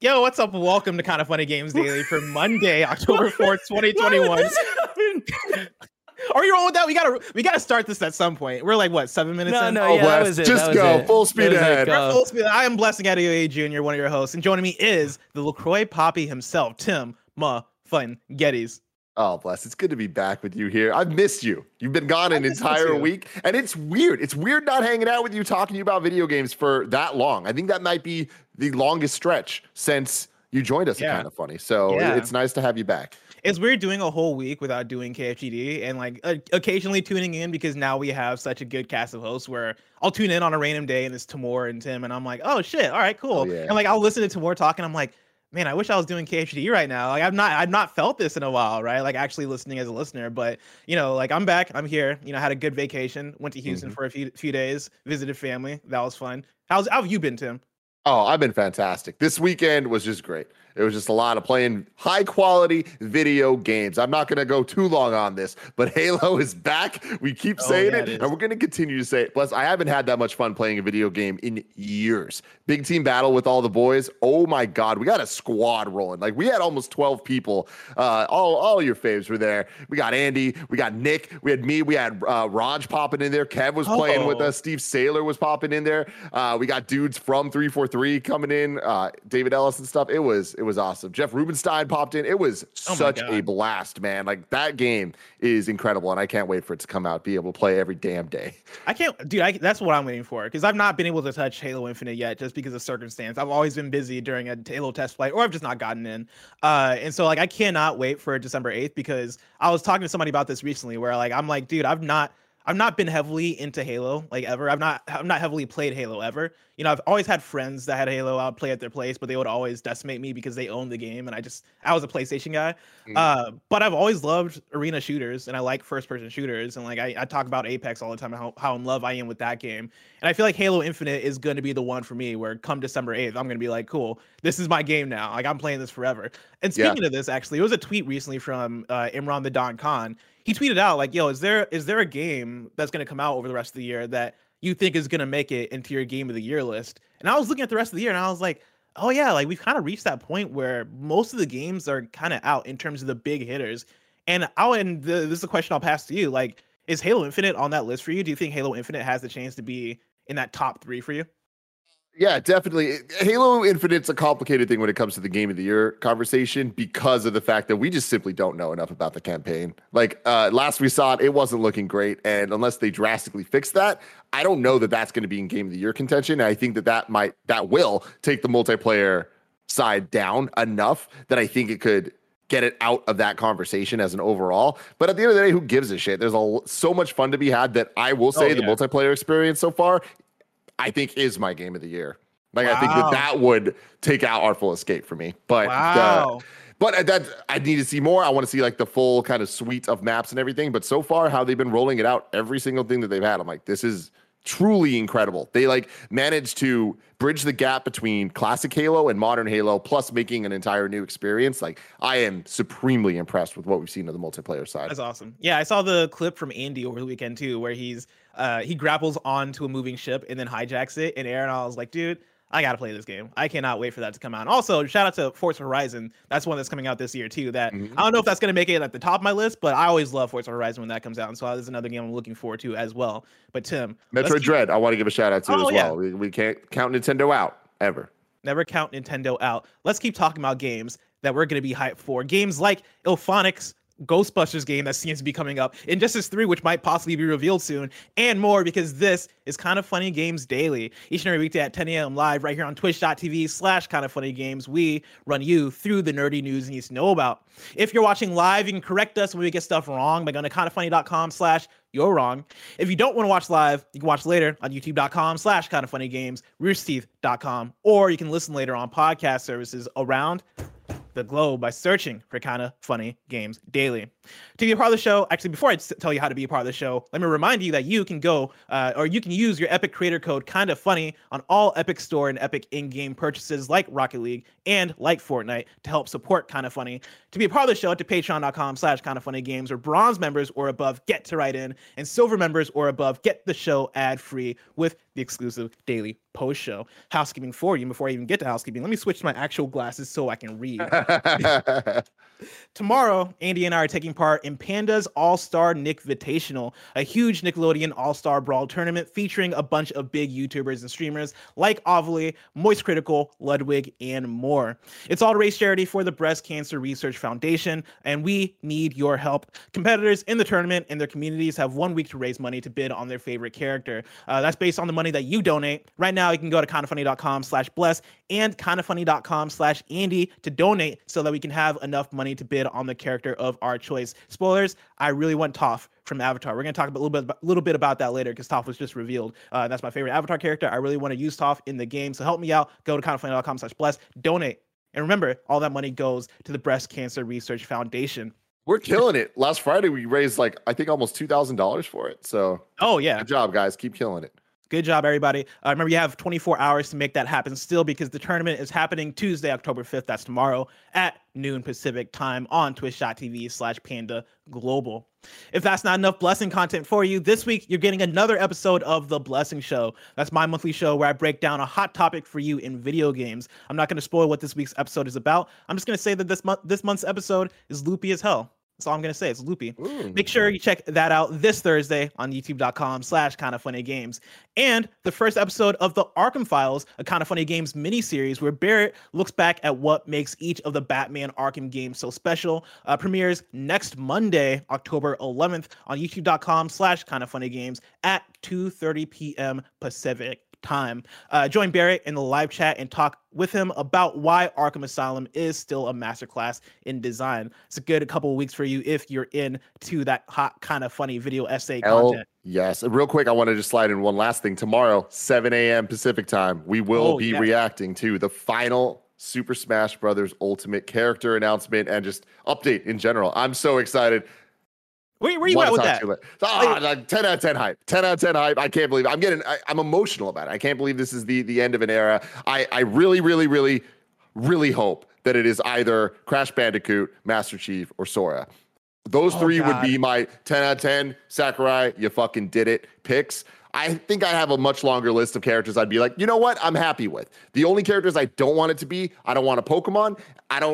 Yo, what's up? Welcome to Kinda Funny Games Daily for Monday, October 4th, 2021. Are you wrong with that? We gotta start this at some point. We're like what, 7 minutes in? No, yeah, that was it. Just go full speed ahead. Full speed. I am Blessing, AOA Jr., one of your hosts, and joining me is the LaCroix Poppy himself, Tim Fun Geddes. Oh, bless. It's good to be back with you here. I've missed you. You've been gone an entire week. And it's weird. It's weird not hanging out with you, talking to you about video games for that long. I think that might be the longest stretch since you joined us. Yeah. Kind of funny. So It's nice to have you back. It's weird doing a whole week without doing KFGD and like occasionally tuning in, because now we have such a good cast of hosts where I'll tune in on a random day and it's Timur and Tim. And I'm like, oh, shit. All right, cool. Oh, yeah. And like I'll listen to Timur talk and I'm like, man, I wish I was doing KHD right now. Like I've not felt this in a while, right? Like actually listening as a listener. But you know, like I'm back, I'm here. You know, I had a good vacation. Went to Houston for a few days. Visited family. That was fun. How have you been, Tim? Oh, I've been fantastic. This weekend was just great. It was just a lot of playing high quality video games. I'm not going to go too long on this, but Halo is back. We keep saying it, and we're going to continue to say it. Plus, I haven't had that much fun playing a video game in years. Big team battle with all the boys. Oh my God, we got a squad rolling. Like we had almost 12 people. All your faves were there. We got Andy, we got Nick, we had me, we had Raj popping in there. Kev was playing with us. Steve Saylor was popping in there. We got dudes from 343 coming in. David Ellis and stuff. It was awesome. Jeff Rubenstein popped in. It was such a blast, man. Like that game is incredible, and I can't wait for it to come out. Be able to play every damn day. That's what I'm waiting for, because I've not been able to touch Halo Infinite yet, just because of circumstance. I've always been busy during a Halo test flight, or I've just not gotten in. And so like I cannot wait for December 8th, because I was talking to somebody about this recently, where like I'm like, dude, I've not been heavily into Halo like ever. I've not heavily played Halo ever. You know, I've always had friends that had Halo. I'd play at their place, but they would always decimate me because they owned the game, and I was a PlayStation guy. But I've always loved arena shooters, and I like first-person shooters, and like I talk about Apex all the time, how in love I am with that game. And I feel like Halo Infinite is going to be the one for me, where come December 8th, I'm going to be like, cool, this is my game now. Like I'm playing this forever. And speaking of this, actually, it was a tweet recently from Imran the Don Khan. He tweeted out like, yo, is there a game that's going to come out over the rest of the year that you think is going to make it into your game of the year list? And I was looking at the rest of the year and I was like, oh yeah, like we've kind of reached that point where most of the games are kind of out in terms of the big hitters. And this is a question I'll pass to you. Like, is Halo Infinite on that list for you? Do you think Halo Infinite has the chance to be in that top 3 for you? Yeah, definitely. Halo Infinite's a complicated thing when it comes to the game of the year conversation, because of the fact that we just simply don't know enough about the campaign. Like last we saw it wasn't looking great, and unless they drastically fix that, I don't know that that's going to be in game of the year contention. I think that will take the multiplayer side down enough that I think it could get it out of that conversation as an overall. But at the end of the day, who gives a shit? There's so much fun to be had that I will say the multiplayer experience so far, I think, is my game of the year. Like I think that would take out Artful Escape for me. But I need to see more. I want to see like the full kind of suite of maps and everything. But so far, how they've been rolling it out, every single thing that they've had, I'm like, this is truly incredible. They like managed to bridge the gap between classic Halo and modern Halo, plus making an entire new experience. Like I am supremely impressed with what we've seen on the multiplayer side. That's awesome. Yeah, I saw the clip from Andy over the weekend too, where he grapples onto a moving ship and then hijacks it in air. And I was like, dude, I got to play this game. I cannot wait for that to come out. And also, shout out to Forza Horizon. That's one that's coming out this year, too. That I don't know if that's going to make it at the top of my list, but I always love Forza Horizon when that comes out. And so there's another game I'm looking forward to as well. But Tim, Metroid Dread, I want to give a shout out to as well. We can't count Nintendo out, ever. Never count Nintendo out. Let's keep talking about games that we're going to be hyped for. Games like Illfonic's Ghostbusters game that seems to be coming up, Injustice 3, which might possibly be revealed soon, and more, because this is Kinda Funny Games Daily. Each and every weekday at 10 a.m. live right here on twitch.tv/kindafunnygames. We run you through the nerdy news you need to know about. If you're watching live, you can correct us when we get stuff wrong by going to kindafunny.com/you'rewrong. If you don't want to watch live, you can watch later on youtube.com/kindafunnygames, roosterteeth.com, or you can listen later on podcast services around the globe by searching for Kinda Funny Games Daily. To be a part of the show, actually, before I tell you how to be a part of the show, let me remind you that you can go, or you can use your Epic creator code Kinda Funny on all Epic Store and Epic in-game purchases like Rocket League and like Fortnite to help support Kinda Funny. To be a part of the show, to patreon.com/kindafunnygames, where bronze members or above get to write in, and silver members or above get the show ad-free with the exclusive daily post show. Housekeeping for you. Before I even get to housekeeping, let me switch my actual glasses so I can read. Tomorrow, Andy and I are taking part in Panda's All-Star Nick Invitational, a huge Nickelodeon All-Star Brawl tournament featuring a bunch of big YouTubers and streamers like Ovely, Moist Critical, Ludwig, and more. It's all to raise charity for the Breast Cancer Research Foundation, and we need your help. Competitors in the tournament and their communities have 1 week to raise money to bid on their favorite character. That's based on the money that you donate. Right now, you can go to kindafunny.com/bless and kindafunny.com/Andy to donate so that we can have enough money to bid on the character of our choice. Spoilers, I really want Toph from Avatar. We're going to talk a little bit about that later, because Toph was just revealed. That's my favorite Avatar character. I really want to use Toph in the game, so help me out. Go to kindafunny.com/bless, donate. And remember, all that money goes to the Breast Cancer Research Foundation. We're killing it. Last Friday, we raised, like, I think almost $2,000 for it. So, oh yeah, good job, guys. Keep killing it. Good job, everybody. Remember, you have 24 hours to make that happen still, because the tournament is happening Tuesday, October 5th. That's tomorrow at noon Pacific time on twitch.tv/pandaglobal. If that's not enough Blessing content for you, this week you're getting another episode of The Blessing Show. That's my monthly show where I break down a hot topic for you in video games. I'm not going to spoil what this week's episode is about. I'm just going to say that this month's episode is loopy as hell. That's all I'm going to say. It's loopy. Ooh. Make sure you check that out this Thursday on youtube.com/kindafunnygames. And the first episode of the Arkham Files, a Kinda Funny Games miniseries where Barrett looks back at what makes each of the Batman Arkham games so special, premieres next Monday, October 11th on youtube.com/kindafunnygames at 2:30 p.m. Pacific time. Join Barrett in the live chat and talk with him about why Arkham Asylum is still a masterclass in design. It's a good couple of weeks for you if you're into that hot Kinda Funny video essay content. Yes. And real quick, I want to just slide in one last thing. Tomorrow, 7 a.m. Pacific time, we will be reacting to the final Super Smash Brothers Ultimate character announcement and just update in general. I'm so excited. Where you at with that? Like, 10 out of 10 hype. 10 out of 10 hype. I can't believe I'm emotional about it. I can't believe this is the end of an era. I really, really, really, really hope that it is either Crash Bandicoot, Master Chief, or Sora. Those three would be my 10 out of 10. Sakurai, you fucking did it. Picks. I think I have a much longer list of characters I'd be like, you know what? I'm happy with. The only characters I don't want it to be, I don't want a Pokemon. I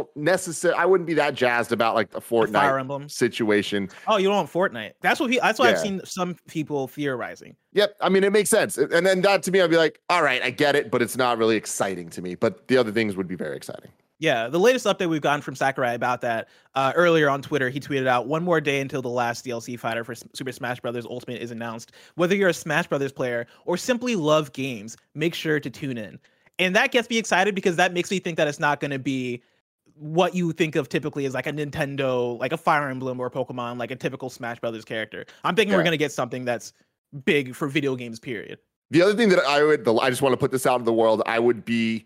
wouldn't be that jazzed about like the Fortnite Fire Emblem situation. Oh, you don't want Fortnite. That's what I've seen some people theorizing. Yep. I mean, it makes sense. And then that to me, I'd be like, all right, I get it, but it's not really exciting to me. But the other things would be very exciting. Yeah, the latest update we've gotten from Sakurai about that earlier on Twitter, he tweeted out, "One more day until the last DLC fighter for Super Smash Brothers Ultimate is announced. Whether you're a Smash Brothers player or simply love games, make sure to tune in." And that gets me excited because that makes me think that it's not going to be what you think of typically as like a Nintendo, like a Fire Emblem or Pokemon, like a typical Smash Brothers character. I'm thinking we're going to get something that's big for video games, period. The other thing that I just want to put this out in the world, I would be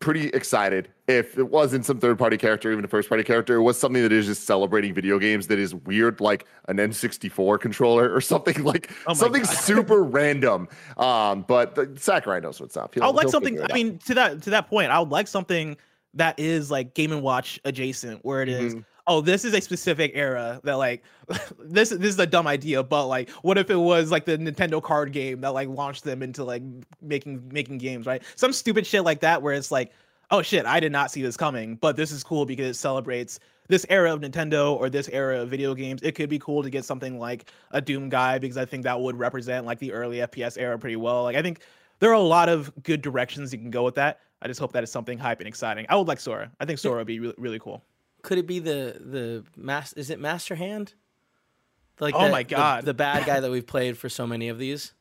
pretty excited if it wasn't some third-party character, even a first-party character. It was something that is just celebrating video games that is weird, like an N64 controller or something, like something super random. But Sakurai knows what's up. I'll like something. I mean, to that point, I would like something that is like Game & Watch adjacent, where it is, oh, this is a specific era that like this is a dumb idea, but like what if it was like the Nintendo card game that like launched them into like making games, right? Some stupid shit like that where it's like, oh shit, I did not see this coming, but this is cool because it celebrates this era of Nintendo or this era of video games. It could be cool to get something like a Doom guy, because I think that would represent like the early FPS era pretty well. Like I think there are a lot of good directions you can go with that. I just hope that it's something hype and exciting. I would like Sora. I think Sora would be really, really cool. Could it be the master? Is it Master Hand? Like oh my god, the bad guy that we've played for so many of these.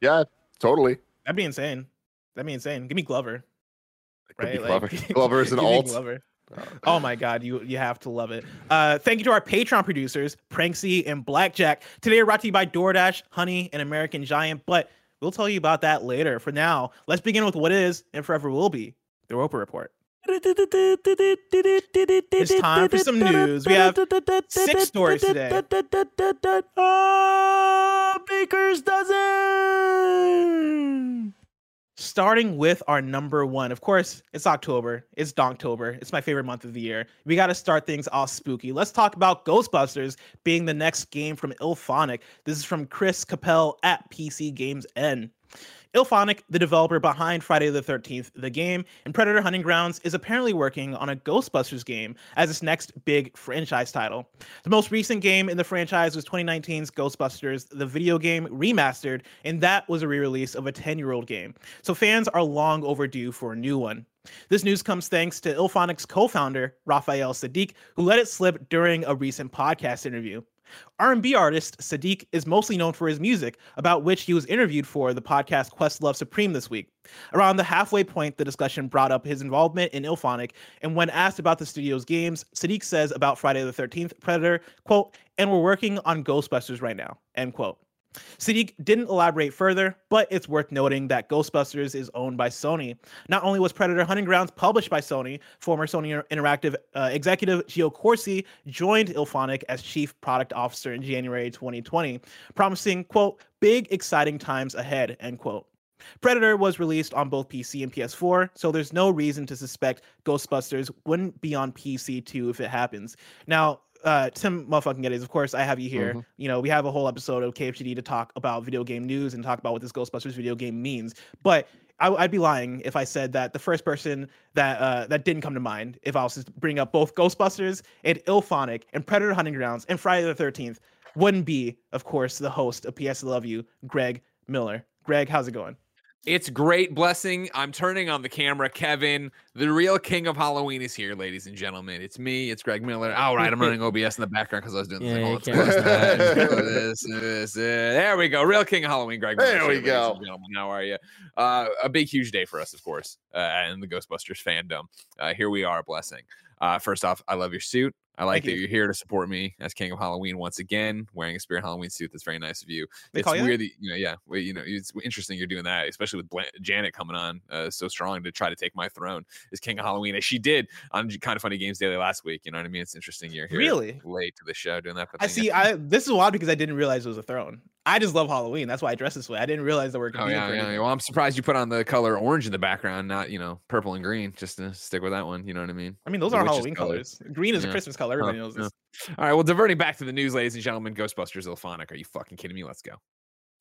Yeah, totally. That'd be insane. That'd be insane. Give me Glover. Right? Glover. Like, Glover is an alt. Glover. Oh my god, you have to love it. Thank you to our Patreon producers, Pranksy and Blackjack. Today we're brought to you by DoorDash, Honey, and American Giant, but we'll tell you about that later. For now, let's begin with what is and forever will be the Roper Report. It's time for some news. We have 6 stories today. Baker's dozen. Starting with our number 1. Of course, it's October. It's Donktober. It's my favorite month of the year. We got to start things all spooky. Let's talk about Ghostbusters being the next game from Illfonic. This is from Chris Capel at PC Games N. Illfonic, the developer behind Friday the 13th, the game, and Predator Hunting Grounds, is apparently working on a Ghostbusters game as its next big franchise title. The most recent game in the franchise was 2019's Ghostbusters, the video game remastered, and that was a re-release of a 10-year-old game. So fans are long overdue for a new one. This news comes thanks to Illfonic's co-founder, Raphael Saadiq, who let it slip during a recent podcast interview. R&B artist Saadiq is mostly known for his music, about which he was interviewed for the podcast Questlove Supreme this week. Around the halfway point, the discussion brought up his involvement in Illfonic, and when asked about the studio's games, Saadiq says about Friday the 13th, Predator, quote, "and we're working on Ghostbusters right now," end quote. Saadiq didn't elaborate further, but it's worth noting that Ghostbusters is owned by Sony. Not only was Predator Hunting Grounds published by Sony, former Sony Interactive executive Gio Corsi joined Illfonic as chief product officer in January 2020, promising, quote, "big, exciting times ahead," end quote. Predator was released on both PC and PS4, so there's no reason to suspect Ghostbusters wouldn't be on PC too if it happens. Now, Tim motherfucking Geddes, of course I have you here. You know, we have a whole episode of KFGD to talk about video game news and talk about what this Ghostbusters video game means, but I'd be lying if I said that the first person that that didn't come to mind if I was to bring up both Ghostbusters and Illfonic and Predator Hunting Grounds and Friday the 13th wouldn't be, of course, the host of PS I Love You, Greg Miller. Greg, how's it going? It's great, Blessing. I'm turning on the camera. Kevin, the real king of Halloween, is here, ladies and gentlemen. It's me. It's Greg Miller. All right, I'm running OBS in the background because I was doing this. There we go. Real king of Halloween, Greg Miller. There we go. How are you? A big, huge day for us, of course, and the Ghostbusters fandom. Here we are, Blessing. First off, I love your suit. I like that you're here to support me as King of Halloween once again, wearing a Spirit Halloween suit. That's very nice of you. It's weird that, you know, it's interesting you're doing that, especially with Janet coming on so strong to try to take my throne as King of Halloween, as she did on Kinda Funny Games Daily last week. You know what I mean? It's interesting you're here late to the show doing that. I see. This is wild because I didn't realize it was a throne. I just love Halloween. That's why I dress this way. I didn't realize that we're going to be here. Well, I'm surprised you put on the color orange in the background, not, you know, purple and green, just to stick with that one. You know what I mean? I mean, those are Halloween colors. Green is a Christmas color. Everybody knows this. All right. Well, diverting back to the news, ladies and gentlemen, Ghostbusters Illfonic. Are you fucking kidding me? Let's go.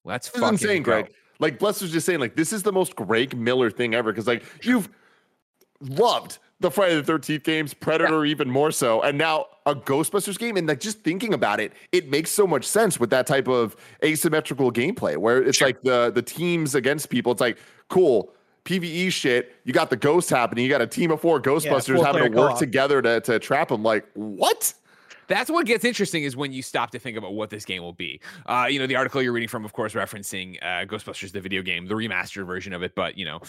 Let's fucking insane, go. Greg. Like, Bless was just saying, like, this is the most Greg Miller thing ever. Because, like, you've loved the Friday the 13th games, Predator even more so, and now a Ghostbusters game. And like, just thinking about it, it makes so much sense with that type of asymmetrical gameplay where it's like the teams against people. It's like, cool PvE shit. You got the ghosts happening. You got a team of 4 Ghostbusters having to work together to trap them. Like, what? That's what gets interesting is when you stop to think about what this game will be. You know, the article you're reading from, of course, referencing Ghostbusters, the video game, the remastered version of it. But, you know,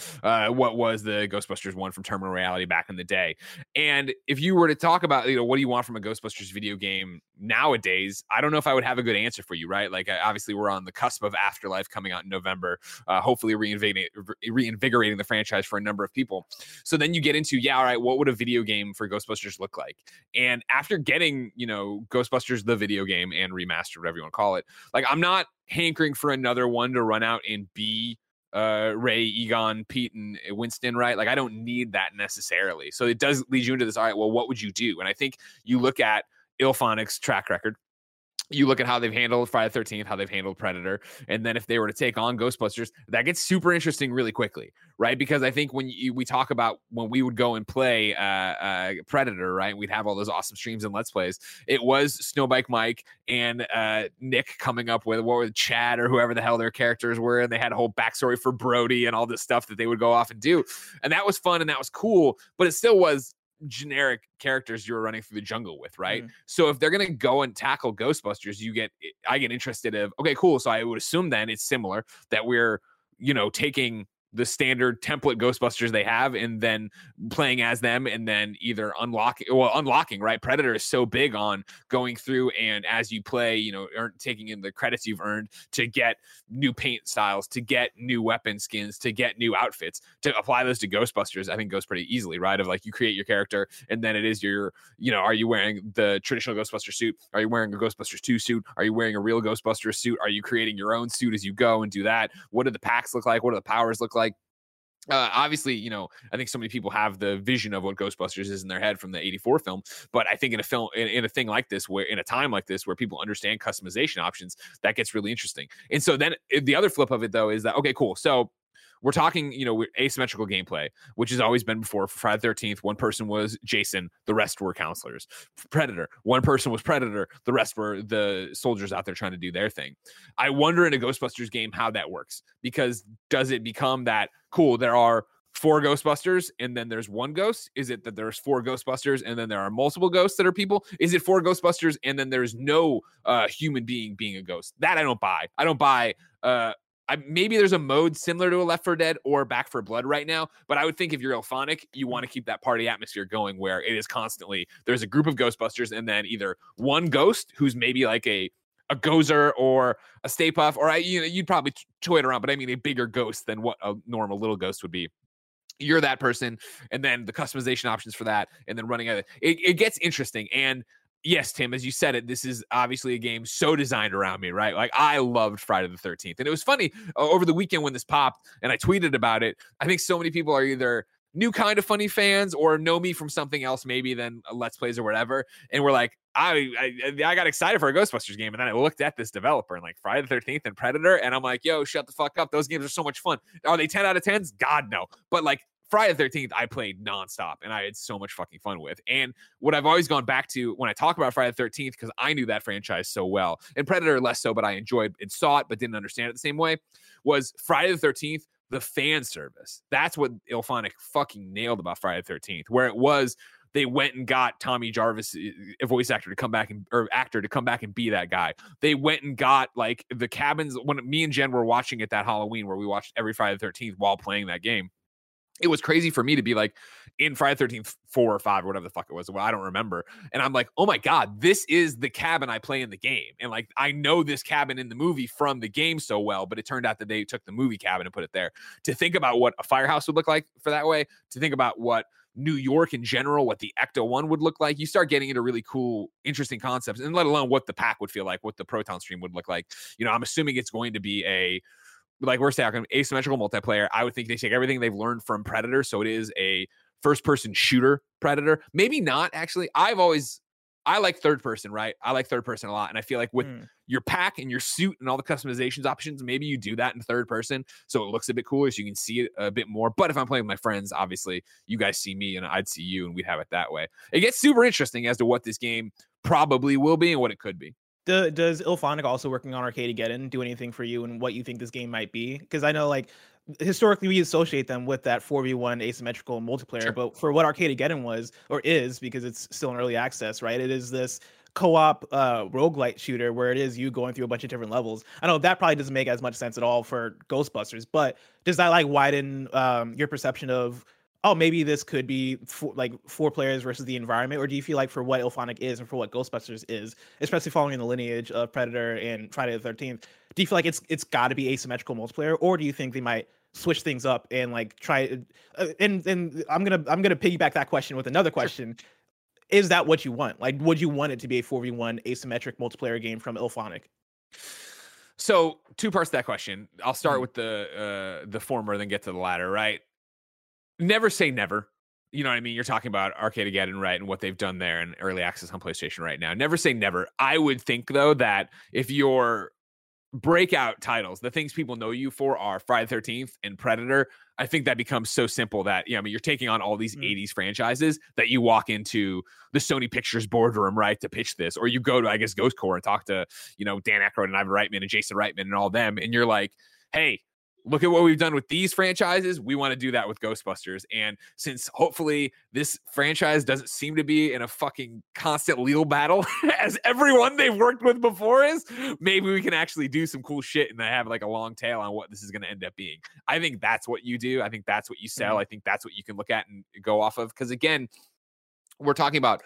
what was the Ghostbusters one from Terminal Reality back in the day? And if you were to talk about, you know, what do you want from a Ghostbusters video game nowadays? I don't know if I would have a good answer for you, right? Like, obviously, we're on the cusp of Afterlife coming out in November, hopefully reinvigorating the franchise for a number of people. So then you get into, all right, what would a video game for Ghostbusters look like? And after getting, you know, Ghostbusters, the video game and remastered, whatever you want to call it. Like, I'm not hankering for another one to run out and be Ray, Egon, Pete, and Winston, right? Like, I don't need that necessarily. So it does lead you into this, all right, well, what would you do? And I think you look at Illfonic's track record. You look at how they've handled Friday the 13th, how they've handled Predator, and then if they were to take on Ghostbusters, that gets super interesting really quickly, right? Because I think when we talk about when we would go and play Predator, right, and we'd have all those awesome streams and Let's Plays, it was Snowbike Mike and Nick coming up with what were Chad or whoever the hell their characters were, and they had a whole backstory for Brody and all this stuff that they would go off and do, and that was fun and that was cool, but it still was generic characters you were running through the jungle with, right? Mm-hmm. So if they're going to go and tackle Ghostbusters, I get interested of, okay, cool. So I would assume then it's similar that we're, taking the standard template Ghostbusters they have and then playing as them and then either unlocking, right? Predator is so big on going through and as you play, taking in the credits you've earned to get new paint styles, to get new weapon skins, to get new outfits, to apply those to Ghostbusters, I think goes pretty easily, right? Of like you create your character and then it is your, are you wearing the traditional Ghostbuster suit? Are you wearing a Ghostbusters 2 suit? Are you wearing a real Ghostbuster suit? Are you creating your own suit as you go and do that? What do the packs look like? What do the powers look like? Obviously, I think so many people have the vision of what Ghostbusters is in their head from the 84 film, but I think in a film, in a thing like this, where in a time like this, where people understand customization options, that gets really interesting. And so then the other flip of it though, is that, okay, cool. So we're talking, asymmetrical gameplay, which has always been before. For Friday the 13th, one person was Jason, the rest were counselors. For Predator, one person was Predator, the rest were the soldiers out there trying to do their thing. I wonder in a Ghostbusters game how that works, because does it become that, cool, there are 4 Ghostbusters and then there's 1 ghost? Is it that there's 4 Ghostbusters and then there are multiple ghosts that are people? Is it 4 Ghostbusters and then there's no human being being a ghost? That I don't buy. I don't buy... maybe there's a mode similar to a Left 4 Dead or Back 4 Blood right now, but I would think if you're Illfonic, you want to keep that party atmosphere going where it is constantly, there's a group of Ghostbusters and then either one ghost who's maybe like a Gozer or a Stay Puff, or you'd probably toy it around, but I mean a bigger ghost than what a normal little ghost would be. You're that person, and then the customization options for that, and then running out of it. It gets interesting, and yes, Tim, as you said it, this is obviously a game so designed around me, right? Like, I loved Friday the 13th. And it was funny, over the weekend when this popped and I tweeted about it, I think so many people are either new Kinda Funny fans or know me from something else maybe than Let's Plays or whatever. And we're like, I got excited for a Ghostbusters game, and then I looked at this developer and like Friday the 13th and Predator, and I'm like, yo, shut the fuck up. Those games are so much fun. Are they 10 out of 10s? God, no. But like, Friday the 13th, I played nonstop, and I had so much fucking fun with. And what I've always gone back to when I talk about Friday the 13th, because I knew that franchise so well, and Predator less so, but I enjoyed and saw it, but didn't understand it the same way, was Friday the 13th, the fan service. That's what Illfonic fucking nailed about Friday the 13th, where it was they went and got Tommy Jarvis, a voice actor, to come back and be that guy. They went and got like the cabins. When me and Jen were watching it that Halloween, where we watched every Friday the 13th while playing that game, it was crazy for me to be like in Friday the 13th 4 or 5 or whatever the fuck it was. Well, I don't remember. And I'm like, oh my God, this is the cabin I play in the game. And like, I know this cabin in the movie from the game so well, but it turned out that they took the movie cabin and put it there. To think about what a firehouse would look like for that way, to think about what New York in general, what the Ecto-1 would look like, you start getting into really cool, interesting concepts, and let alone what the pack would feel like, what the proton stream would look like. I'm assuming it's going to be like we're talking asymmetrical multiplayer. I would think they take everything they've learned from Predator, so it is a first-person shooter Predator. Maybe not, actually. I like third-person, right? I like third-person a lot, and I feel like with your pack and your suit and all the customizations options, maybe you do that in third-person, so it looks a bit cooler, so you can see it a bit more. But if I'm playing with my friends, obviously, you guys see me, and I'd see you, and we'd have it that way. It gets super interesting as to what this game probably will be and what it could be. Does Illfonic also working on Arcade Geddon do anything for you and what you think this game might be? Because I know like historically we associate them with that 4v1 asymmetrical multiplayer, sure. But for what Arcade Geddon was or is, because it's still in early access, right? It is this co-op roguelite shooter where it is you going through a bunch of different levels. I know that probably doesn't make as much sense at all for Ghostbusters, but does that like widen your perception of, oh, maybe this could be four players versus the environment? Or do you feel like for what Illfonic is and for what Ghostbusters is, especially following the lineage of Predator and Friday the 13th, do you feel like it's got to be asymmetrical multiplayer? Or do you think they might switch things up and like try? And I'm gonna piggyback that question with another question. Sure. Is that what you want? Like, would you want it to be a 4v1 asymmetric multiplayer game from Illfonic? So 2 parts to that question. I'll start with the former, then get to the latter, right? Never say never. You know what I mean? You're talking about Arcade Geddon, right, and what they've done there and early access on PlayStation right now. Never say never. I would think, though, that if your breakout titles, the things people know you for are Friday the 13th and Predator, I think that becomes so simple that, you're taking on all these 80s franchises that you walk into the Sony Pictures boardroom, right, to pitch this. Or you go to, I guess, Ghost Core and talk to, Dan Aykroyd and Ivan Reitman and Jason Reitman and all them, and you're like, hey, look at what we've done with these franchises. We want to do that with Ghostbusters. And since hopefully this franchise doesn't seem to be in a fucking constant legal battle as everyone they've worked with before is, maybe we can actually do some cool shit and have like a long tail on what this is going to end up being. I think that's what you do. I think that's what you sell. Mm-hmm. I think that's what you can look at and go off of. Because again, we're talking about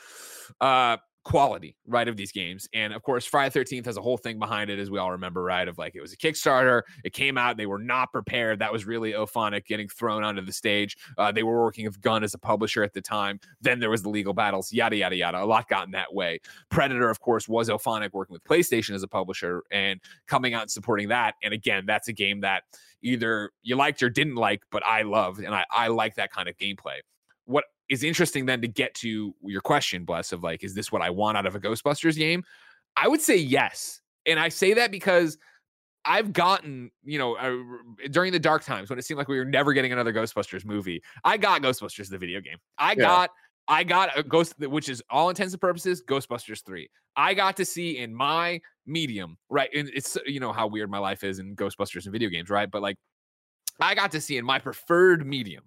quality, right, of these games. And of course, Friday the 13th has a whole thing behind it, as we all remember, right, of like it was a Kickstarter. It came out. They were not prepared. That was really Illfonic getting thrown onto the stage. They were working with Gunn as a publisher at the time. Then there was the legal battles, yada, yada, yada. A lot got in that way. Predator, of course, was Illfonic working with PlayStation as a publisher and coming out and supporting that. And again, that's a game that either you liked or didn't like, but I loved. And I like that kind of gameplay. What is interesting then to get to your question, Bless, of like, is this what I want out of a Ghostbusters game? I would say yes. And I say that because I've gotten, you know, during the dark times when it seemed like we were never getting another Ghostbusters movie, I got Ghostbusters, the video game. I got a Ghost, which is all intents and purposes, Ghostbusters 3. I got to see in my medium, right? And it's, you know, how weird my life is in Ghostbusters and video games, right? But like, I got to see in my preferred medium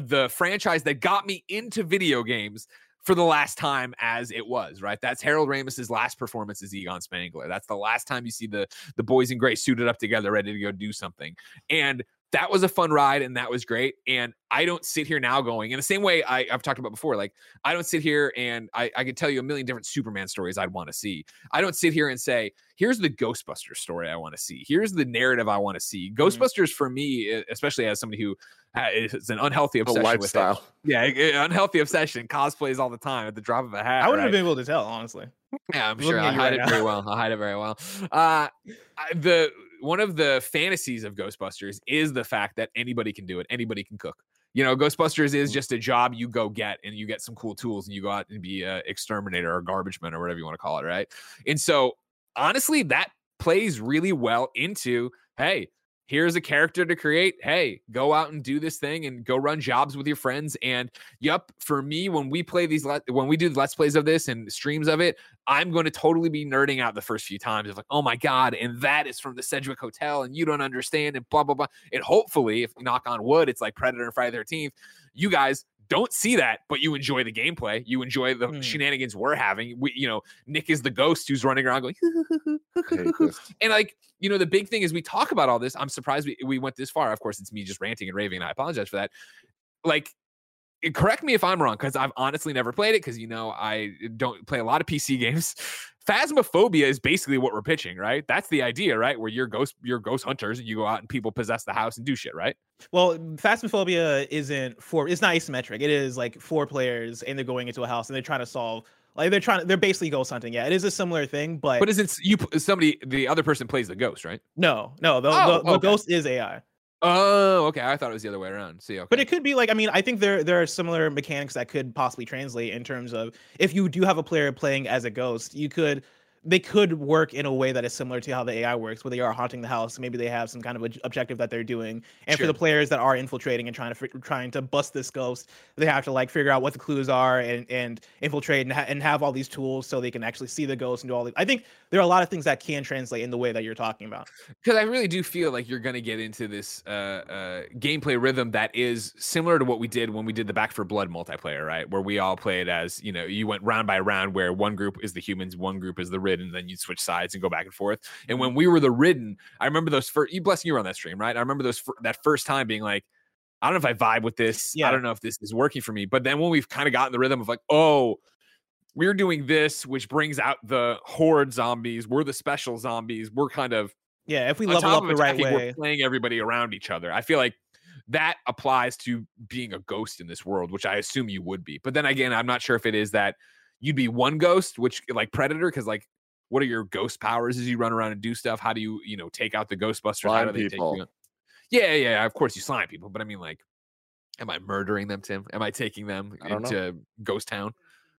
the franchise that got me into video games for the last time as it was, right? That's Harold Ramis's last performance as Egon Spangler. That's the last time you see the boys in gray suited up together, ready to go do something. And that was a fun ride, and that was great. And I don't sit here now going, in the same way I've talked about before, like, I don't sit here and I could tell you a million different Superman stories I'd want to see. I don't sit here and say, here's the Ghostbusters story I want to see. Here's the narrative I want to see. Ghostbusters, for me, especially as somebody who is an unhealthy obsession lifestyle. With it. Yeah, unhealthy obsession. Cosplays all the time at the drop of a hat. I wouldn't have been able to tell, honestly. Yeah, I'm sure. I hide it very well. One of the fantasies of Ghostbusters is the fact that anybody can do it. Anybody can cook. You know, Ghostbusters is just a job you go get, and you get some cool tools, and you go out and be an exterminator or garbage man or whatever you want to call it, right? And so, honestly, that plays really well into, hey, here's a character to create. Hey, go out and do this thing and go run jobs with your friends. And yep, for me, when we play these, when we do Let's Plays of this and streams of it, I'm going to totally be nerding out the first few times of like, oh my God, and that is from the Sedgwick Hotel and you don't understand and blah, blah, blah. And hopefully, if knock on wood, it's like Predator and Friday the 13th, you guys don't see that, but you enjoy the gameplay. You enjoy the shenanigans we're having. Nick is the ghost who's running around going, and like, you know, the big thing is we talk about all this. I'm surprised we went this far. Of course, it's me just ranting and raving, and I apologize for that. Like, correct me if I'm wrong, because I've honestly never played it, because, you know, I don't play a lot of PC games. Phasmophobia is basically what we're pitching, right? That's the idea, right? Where you're ghost hunters, and you go out and people possess the house and do shit, right? Well, Phasmophobia it's not asymmetric. It is like four players, and they're going into a house, and they're trying to solve. Like they're basically ghost hunting. Yeah, it is a similar thing, but isn't the other person plays the ghost, right? No, the ghost is AI. Oh, okay. I thought it was the other way around. See, okay. But it could be like, I mean, I think there are similar mechanics that could possibly translate in terms of if you do have a player playing as a ghost, they could work in a way that is similar to how the AI works, where they are haunting the house. Maybe they have some kind of objective that they're doing. And for the players that are infiltrating and trying to bust this ghost, they have to like figure out what the clues are and infiltrate and have all these tools so they can actually see the ghost and do all these. I think there are a lot of things that can translate in the way that you're talking about. Because I really do feel like you're going to get into this gameplay rhythm that is similar to what we did when we did the Back 4 Blood multiplayer, right? Where we all played as, you know, you went round by round where one group is the humans, one group is the rid, and then you'd switch sides and go back and forth. And when we were the ridden, I remember those first, you were on that stream, right? I remember that first time being like, I don't know if I vibe with this. Yeah. I don't know if this is working for me. But then when we've kind of gotten the rhythm of like, oh, we're doing this, which brings out the horde zombies. We're the special zombies. We're kind of, yeah, if we level up the right way, we're playing everybody around each other. I feel like that applies to being a ghost in this world, which I assume you would be. But then again, I'm not sure if it is that you'd be one ghost, which like Predator, because like, what are your ghost powers as you run around and do stuff? How do you, you know, take out the Ghostbusters? Slime people. Yeah. Of course you slime people, but I mean, like, am I murdering them, Tim? Am I taking them into Ghost Town?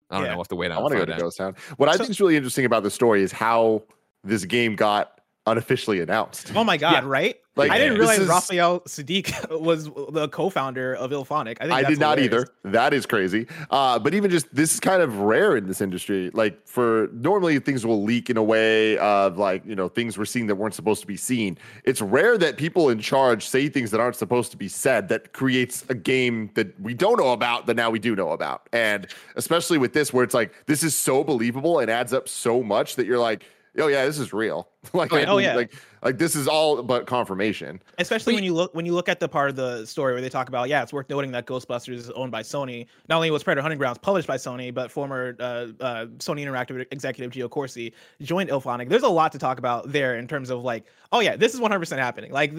I don't know. I'll have to wait. I want to go to Ghost Town. What I think is really interesting about the story is how this game got unofficially announced. Oh my god, yeah. Right? Like, I didn't realize Raphael Saadiq was the co-founder of Illfonic. I did not either. That is crazy. But even just this is kind of rare in this industry. Like, for normally things will leak in a way of like, you know, things we're seeing that weren't supposed to be seen. It's rare that people in charge say things that aren't supposed to be said that creates a game that we don't know about that now we do know about. And especially with this, where it's like, this is so believable and adds up so much that you're like, oh yeah, this is real. Like, like this is all but confirmation. Especially when you look at the part of the story where they talk about, yeah, it's worth noting that Ghostbusters is owned by Sony. Not only was Predator Hunting Grounds published by Sony, but former Sony Interactive executive Gio Corsi joined Illfonic. There's a lot to talk about there in terms of like, oh yeah, this is 100% happening. Like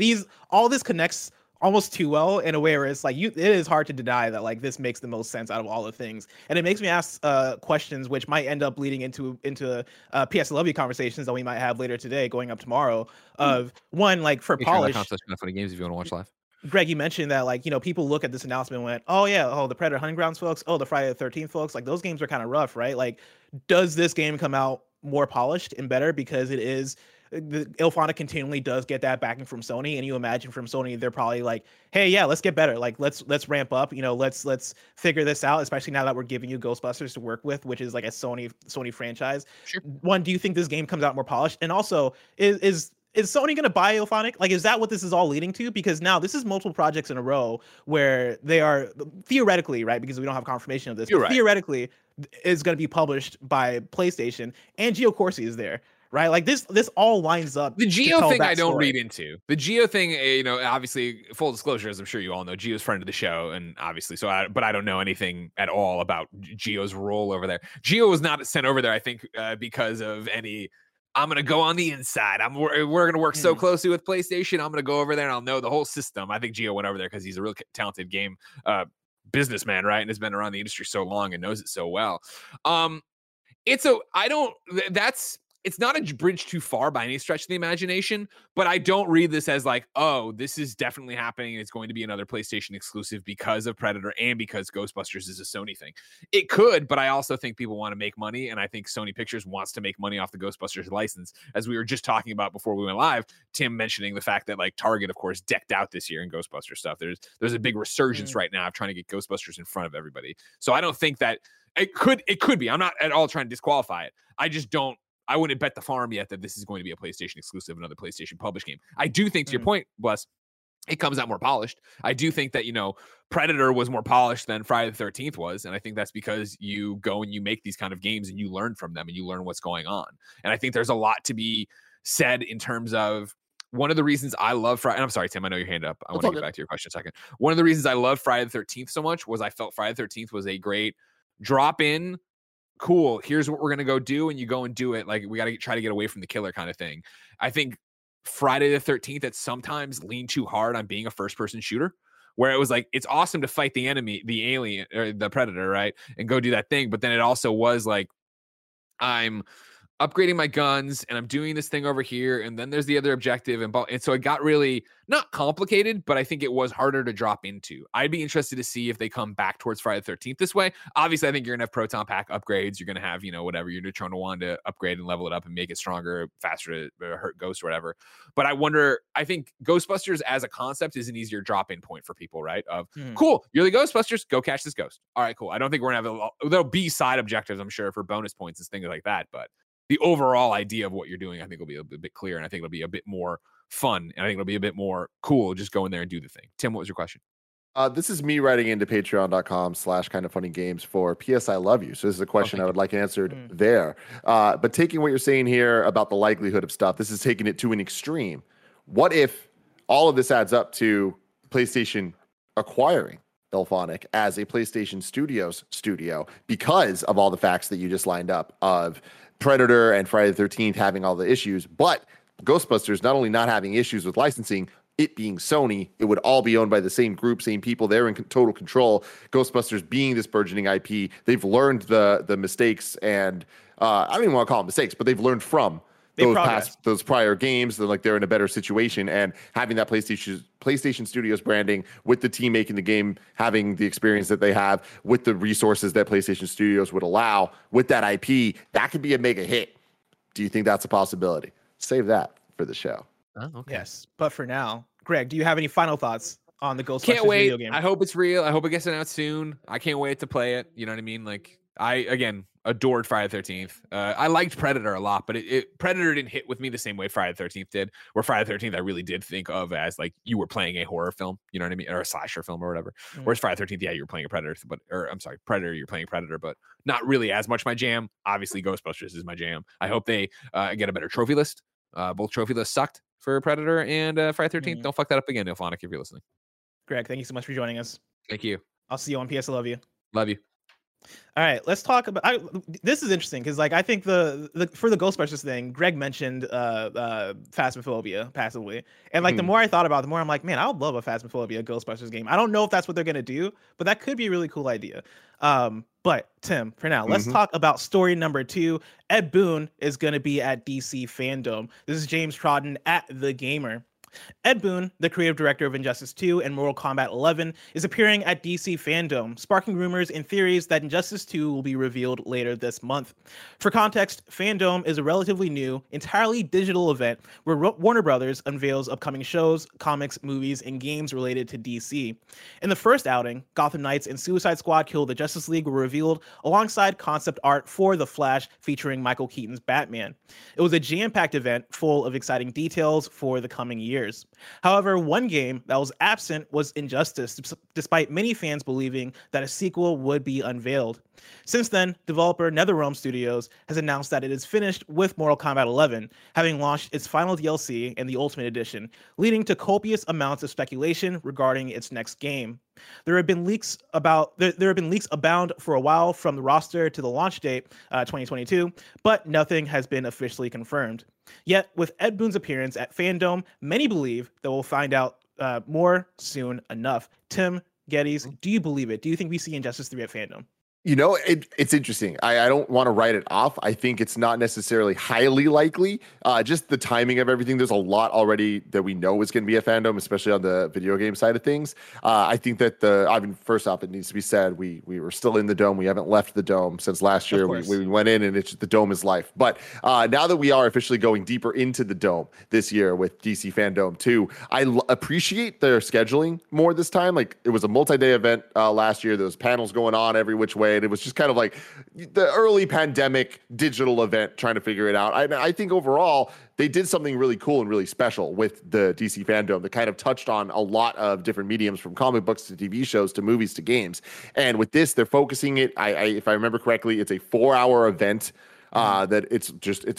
all this connects almost too well in a way where it's like it is hard to deny that like this makes the most sense out of all the things. And it makes me ask questions which might end up leading into PS Love You conversations that we might have later today going up tomorrow of one, like for polish. Funny games if you want to watch live. Greg, you mentioned that, like, you know, people look at this announcement and went, oh yeah, oh, the Predator Hunting Grounds folks, oh, the Friday the 13th folks, like those games are kind of rough, right? Like, does this game come out more polished and better because it is the Illfonic continually does get that backing from Sony, and you imagine from Sony they're probably like, hey, yeah, let's get better, like let's ramp up, you know, let's figure this out, especially now that we're giving you Ghostbusters to work with, which is like a Sony franchise. Sure. One, do you think this game comes out more polished, and also is Sony going to buy Illfonic? Like, is that what this is all leading to? Because now this is multiple projects in a row where they are theoretically, right, because we don't have confirmation of this, right, theoretically is going to be published by PlayStation, and Gio Corsi is there. Right, like this all lines up. The Geo thing I don't read into. The Geo thing, you know, obviously full disclosure, as I'm sure you all know, Geo's friend of the show, and obviously, but I don't know anything at all about Geo's role over there. Geo was not sent over there, I think, because of any. I'm gonna go on the inside. We're gonna work so closely with PlayStation. I'm gonna go over there and I'll know the whole system. I think Geo went over there because he's a real talented game businessman, right, and has been around the industry so long and knows it so well. It's not a bridge too far by any stretch of the imagination, but I don't read this as like, oh, this is definitely happening and it's going to be another PlayStation exclusive because of Predator and because Ghostbusters is a Sony thing. It could, but I also think people want to make money, and I think Sony Pictures wants to make money off the Ghostbusters license. As we were just talking about before we went live, Tim mentioning the fact that like Target, of course, decked out this year in Ghostbuster stuff. There's a big resurgence right now of trying to get Ghostbusters in front of everybody. So I don't think that it could be. I'm not at all trying to disqualify it. I wouldn't bet the farm yet that this is going to be a PlayStation exclusive, another PlayStation published game. I do think, to your point, Bless, it comes out more polished. I do think that, you know, Predator was more polished than Friday the 13th was, and I think that's because you go and you make these kind of games and you learn from them and you learn what's going on. And I think there's a lot to be said in terms of one of the reasons I love Friday. And I'm sorry, Tim, I know your hand up. I want to get back to your question in a second. One of the reasons I love Friday the 13th so much was I felt Friday the 13th was a great drop-in, cool, here's what we're gonna go do, and you go and do it. Like, we gotta try to get away from the killer kind of thing. I think Friday the 13th that sometimes leaned too hard on being a first person shooter, where it was like, it's awesome to fight the enemy, the alien or the predator, right, and go do that thing, but then it also was like, I'm upgrading my guns and I'm doing this thing over here, and then there's the other objective, and so it got really not complicated, but I think it was harder to drop into. I'd be interested to see if they come back towards Friday the 13th this way. Obviously, I think you're gonna have proton pack upgrades, you're gonna have, you know, whatever, your Neutrona Wand to upgrade and level it up and make it stronger, faster to hurt ghosts or whatever. But I think Ghostbusters as a concept is an easier drop-in point for people, right? Of cool, you're the Ghostbusters, go catch this ghost. All right, cool. I don't think we're gonna have there'll be side objectives, I'm sure, for bonus points and things like that, but the overall idea of what you're doing, I think, will be a bit clearer, and I think it'll be a bit more fun, and I think it'll be a bit more cool. Just go in there and do the thing. Tim, what was your question? This is me writing into patreon.com/kindoffunnygames for PS I Love You. So this is a question I would like answered there. But taking what you're saying here about the likelihood of stuff, this is taking it to an extreme. What if all of this adds up to PlayStation acquiring Illfonic as a PlayStation Studios studio because of all the facts that you just lined up of Predator and Friday the 13th having all the issues, but Ghostbusters not only not having issues with licensing, it being Sony, it would all be owned by the same group, same people. They're in total control. Ghostbusters being this burgeoning IP, they've learned the mistakes, and I don't even want to call them mistakes, but they've learned from those prior games. They're like, they're in a better situation, and having that PlayStation Studios branding with the team making the game, having the experience that they have with the resources that PlayStation Studios would allow with that IP, that could be a mega hit. Do you think that's a possibility? Save that for the show. Oh, okay. Yes, but for now, Greg, do you have any final thoughts on the Ghostbusters video game? I hope it's real. I hope it gets announced soon. I can't wait to play it. You know what I mean? Like, I again adored Friday the 13th. I liked Predator a lot, but Predator didn't hit with me the same way Friday the 13th did. Where Friday the 13th, I really did think of as like you were playing a horror film, you know what I mean, or a slasher film or whatever. Mm-hmm. Whereas Friday the 13th, yeah, you were playing a Predator, you're playing Predator, but not really as much my jam. Obviously, Ghostbusters is my jam. I hope they get a better trophy list. Both trophy lists sucked for Predator and Friday 13th. Mm-hmm. Don't fuck that up again, Illfonic, if you're listening. Greg, thank you so much for joining us. Thank you. I'll see you on PS. I love you. Love you. All right, let's talk about this is interesting because, like, I think the for the Ghostbusters thing, Greg mentioned phasmophobia passively, and like the more I thought about it, the more I'm like, man, I would love a phasmophobia Ghostbusters game. I don't know if that's what they're gonna do, but that could be a really cool idea. But Tim, for now, let's talk about story number 2. Ed Boon is gonna be at DC Fandom. This is James Trodden at The Gamer. Ed Boon, the creative director of Injustice 2 and Mortal Kombat 11, is appearing at DC Fandom, sparking rumors and theories that Injustice 2 will be revealed later this month. For context, Fandom is a relatively new, entirely digital event where Warner Brothers unveils upcoming shows, comics, movies, and games related to DC. In the first outing, Gotham Knights and Suicide Squad Kill the Justice League were revealed alongside concept art for The Flash featuring Michael Keaton's Batman. It was a jam-packed event full of exciting details for the coming year. However, one game that was absent was Injustice, despite many fans believing that a sequel would be unveiled. Since then, developer NetherRealm Studios has announced that it is finished with Mortal Kombat 11, having launched its final DLC and the Ultimate Edition, leading to copious amounts of speculation regarding its next game. There have been leaks abound for a while from the roster to the launch date, 2022, but nothing has been officially confirmed. Yet, with Ed Boon's appearance at Fandom, many believe that we'll find out more soon enough. Tim Geddes, do you believe it? Do you think we see Injustice 3 at Fandom? You know, it's interesting. I don't want to write it off. I think it's not necessarily highly likely. Just the timing of everything. There's a lot already that we know is going to be a fandom, especially on the video game side of things. I think that first off, it needs to be said, we were still in the dome. We haven't left the dome since last year. We went in and the dome is life. But now that we are officially going deeper into the dome this year with DC Fandom 2, I appreciate their scheduling more this time. Like, it was a multi-day event last year. There was panels going on every which way. And it was just kind of like the early pandemic digital event trying to figure it out. I think overall, they did something really cool and really special with the DC Fandom that kind of touched on a lot of different mediums, from comic books to TV shows to movies to games. And with this, they're focusing it. If I remember correctly, it's a 4-hour event. That it's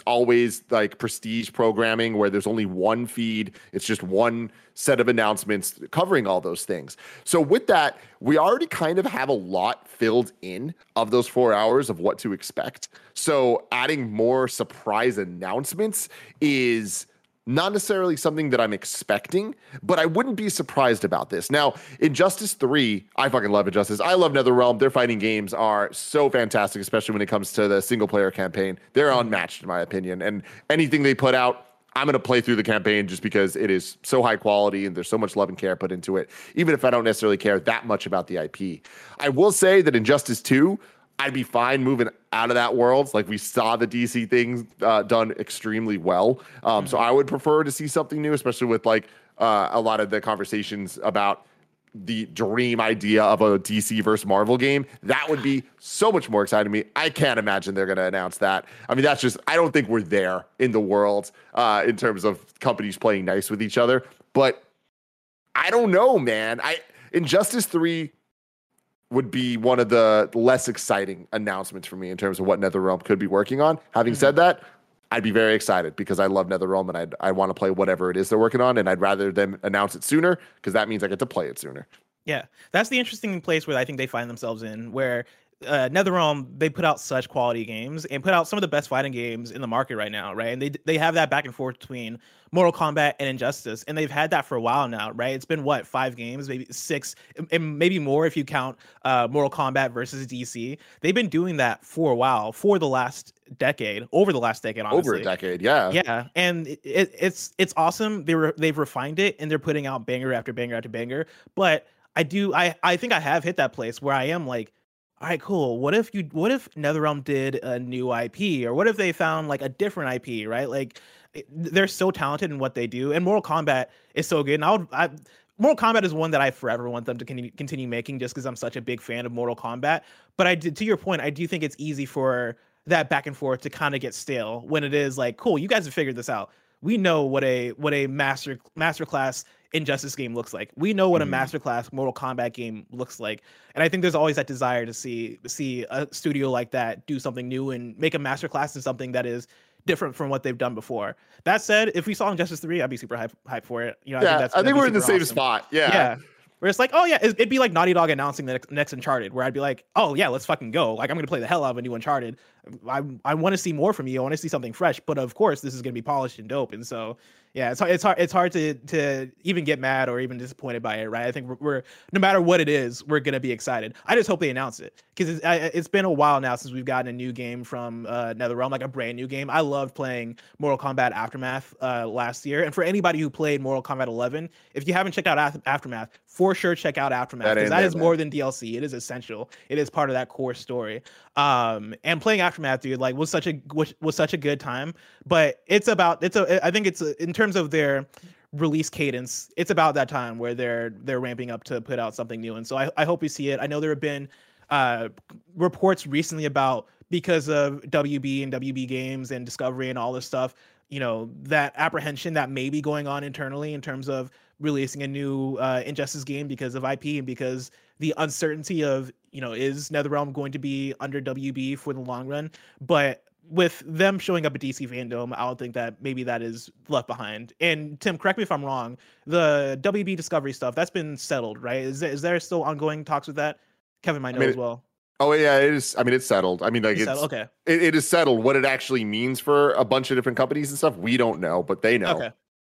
always like prestige programming where there's only one feed. It's just one set of announcements covering all those things. So with that, we already kind of have a lot filled in of those 4 hours of what to expect. So adding more surprise announcements is not necessarily something that I'm expecting, but I wouldn't be surprised about this. Now, Injustice 3, I fucking love Injustice. I love NetherRealm. Their fighting games are so fantastic, especially when it comes to the single-player campaign. They're unmatched, in my opinion. And anything they put out, I'm going to play through the campaign just because it is so high quality and there's so much love and care put into it, even if I don't necessarily care that much about the IP. I will say that Injustice 2, I'd be fine moving out of that world. Like, we saw the DC things done extremely well. So I would prefer to see something new, especially with like a lot of the conversations about the dream idea of a DC versus Marvel game. That would be so much more exciting to me. I can't imagine they're going to announce that. I mean, that's just, I don't think we're there in the world in terms of companies playing nice with each other. But I don't know, man. Injustice 3 would be one of the less exciting announcements for me in terms of what NetherRealm could be working on. Having said that, I'd be very excited because I love NetherRealm and I want to play whatever it is they're working on, and I'd rather them announce it sooner because that means I get to play it sooner. Yeah, that's the interesting place where I think they find themselves in, where NetherRealm, they put out such quality games and put out some of the best fighting games in the market right now, right? And they have that back and forth between Mortal Kombat and Injustice, and they've had that for a while now, right? It's been, 5 games, maybe 6, and maybe more if you count Mortal Kombat versus DC. They've been doing that for a while, over the last decade, honestly. Over a decade, yeah. Yeah, and it's awesome. They've refined it, and they're putting out banger after banger after banger. But I think I have hit that place where I am like, all right, cool. What if NetherRealm did a new IP, or what if they found like a different IP, right? Like they're so talented in what they do, and Mortal Kombat is so good. And Mortal Kombat is one that I forever want them to continue making, just because I'm such a big fan of Mortal Kombat. But I did, to your point, I do think it's easy for that back and forth to kind of get stale when it is like, cool, you guys have figured this out. We know what a masterclass Injustice game looks like. We know what a masterclass Mortal Kombat game looks like. And I think there's always that desire to see a studio like that do something new and make a masterclass in something that is different from what they've done before. That said, if we saw Injustice 3, I'd be super hyped for it. You know, yeah, I think we're in the same spot. Yeah. Where it's like, oh yeah, it'd be like Naughty Dog announcing the next Uncharted, where I'd be like, oh yeah, let's fucking go. Like, I'm gonna play the hell out of a new Uncharted. I want to see more from you. I want to see something fresh. But of course, this is gonna be polished and dope. And so, yeah, it's hard to even get mad or even disappointed by it, right? I think we're no matter what it is, we're gonna be excited. I just hope they announce it, because it's been a while now since we've gotten a new game from NetherRealm, like a brand new game. I loved playing Mortal Kombat Aftermath last year, and for anybody who played Mortal Kombat 11, if you haven't checked out Aftermath, for sure check out Aftermath, because that is more than DLC. It is essential. It is part of that core story. And playing Aftermath, dude, like was such a good time. But in terms of their release cadence, it's about that time where they're ramping up to put out something new. And so I hope we see it. I know there have been reports recently about, because of WB and WB Games and Discovery and all this stuff, you know, that apprehension that may be going on internally in terms of releasing a new Injustice game because of IP and because the uncertainty of, you know, is NetherRealm going to be under WB for the long run? But with them showing up at DC Fandom, I don't think that maybe that is left behind. And Tim, correct me if I'm wrong, the WB Discovery stuff, that's been settled, right? Is there still ongoing talks with that? Kevin might know as well. Oh yeah, it is. I mean, it's settled. I mean, like it's settled. Okay. It is settled. What it actually means for a bunch of different companies and stuff, we don't know, but they know. Okay,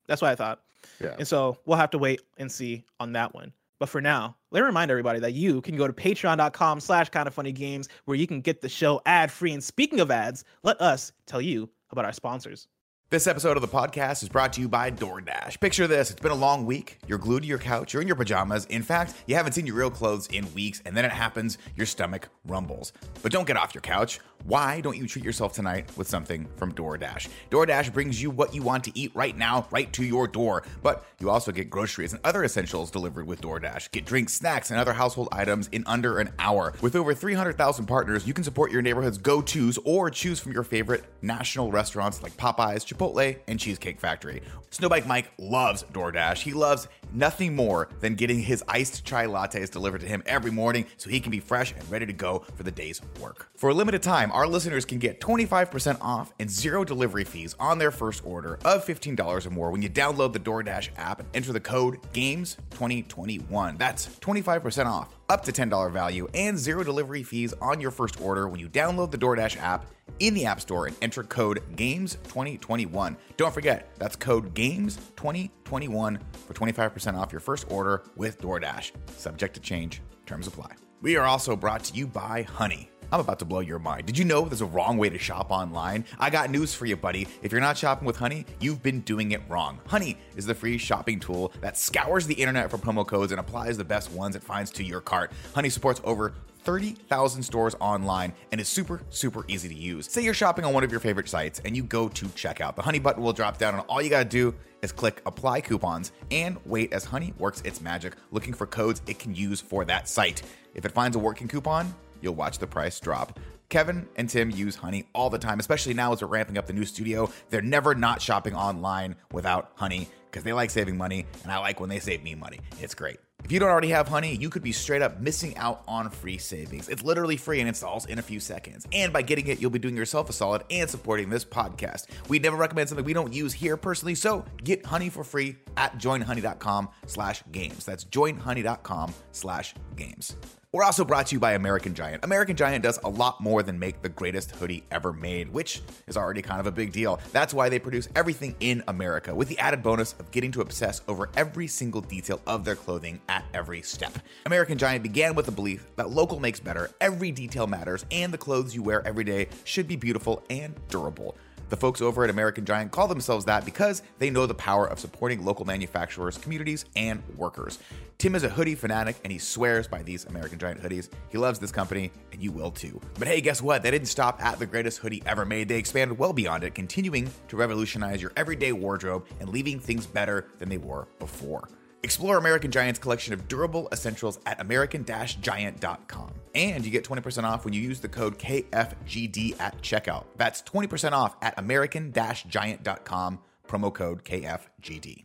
that's what I thought. Yeah. And so we'll have to wait and see on that one. But for now, let me remind everybody that you can go to patreon.com/kindafunnygames, where you can get the show ad-free. And speaking of ads, let us tell you about our sponsors. This episode of the podcast is brought to you by DoorDash. Picture this. It's been a long week. You're glued to your couch. You're in your pajamas. In fact, you haven't seen your real clothes in weeks. And then it happens. Your stomach rumbles. But don't get off your couch. Why don't you treat yourself tonight with something from DoorDash? DoorDash brings you what you want to eat right now, right to your door. But you also get groceries and other essentials delivered with DoorDash. Get drinks, snacks, and other household items in under an hour. With over 300,000 partners, you can support your neighborhood's go-tos or choose from your favorite national restaurants like Popeyes, Chipotle, and Cheesecake Factory. Snowbike Mike loves DoorDash. He loves nothing more than getting his iced chai lattes delivered to him every morning so he can be fresh and ready to go for the day's work. For a limited time, our listeners can get 25% off and zero delivery fees on their first order of $15 or more when you download the DoorDash app and enter the code GAMES2021. That's 25% off, up to $10 value, and zero delivery fees on your first order when you download the DoorDash app in the App Store and enter code GAMES2021. Don't forget, that's code GAMES2021 for 25% off your first order with DoorDash. Subject to change. Terms apply. We are also brought to you by Honey. I'm about to blow your mind. Did you know there's a wrong way to shop online? I got news for you, buddy. If you're not shopping with Honey, you've been doing it wrong. Honey is the free shopping tool that scours the internet for promo codes and applies the best ones it finds to your cart. Honey supports over 30,000 stores online and is super, super easy to use. Say you're shopping on one of your favorite sites and you go to checkout. The Honey button will drop down and all you gotta do is click apply coupons and wait as Honey works its magic, looking for codes it can use for that site. If it finds a working coupon, you'll watch the price drop. Kevin and Tim use Honey all the time, especially now as we're ramping up the new studio. They're never not shopping online without Honey because they like saving money, and I like when they save me money. It's great. If you don't already have Honey, you could be straight up missing out on free savings. It's literally free and installs in a few seconds. And by getting it, you'll be doing yourself a solid and supporting this podcast. We never recommend something we don't use here personally, so get Honey for free at joinhoney.com/games. That's joinhoney.com/games. We're also brought to you by American Giant. American Giant does a lot more than make the greatest hoodie ever made, which is already kind of a big deal. That's why they produce everything in America, with the added bonus of getting to obsess over every single detail of their clothing at every step. American Giant began with the belief that local makes better, every detail matters, and the clothes you wear every day should be beautiful and durable. The folks over at American Giant call themselves that because they know the power of supporting local manufacturers, communities, and workers. Tim is a hoodie fanatic, and he swears by these American Giant hoodies. He loves this company, and you will too. But hey, guess what? They didn't stop at the greatest hoodie ever made. They expanded well beyond it, continuing to revolutionize your everyday wardrobe and leaving things better than they were before. Explore American Giant's collection of durable essentials at American-Giant.com. And you get 20% off when you use the code KFGD at checkout. That's 20% off at American-Giant.com, promo code KFGD.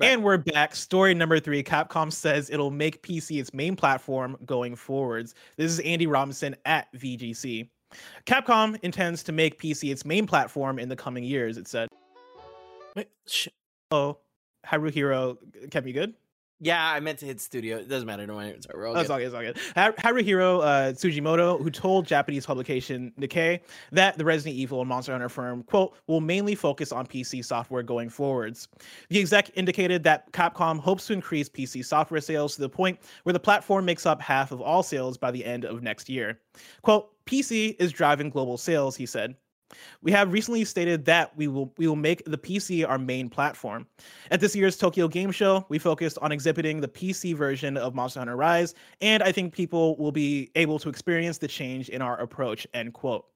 And we're back. Story number 3. Capcom says it'll make PC its main platform going forwards. This is Andy Robinson at VGC. Capcom intends to make PC its main platform in the coming years, it said. Wait, oh. Haruhiro kept me good. Yeah, I meant to hit studio. It doesn't matter. No, it's all good. Haruhiro Tsujimoto, who told Japanese publication Nikkei that the Resident Evil and Monster Hunter firm, quote, will mainly focus on PC software going forwards. The exec indicated that Capcom hopes to increase PC software sales to the point where the platform makes up half of all sales by the end of next year. Quote, PC is driving global sales, he said. We have recently stated that we will make the PC our main platform. At this year's Tokyo Game Show, we focused on exhibiting the PC version of Monster Hunter Rise, and I think people will be able to experience the change in our approach, end quote.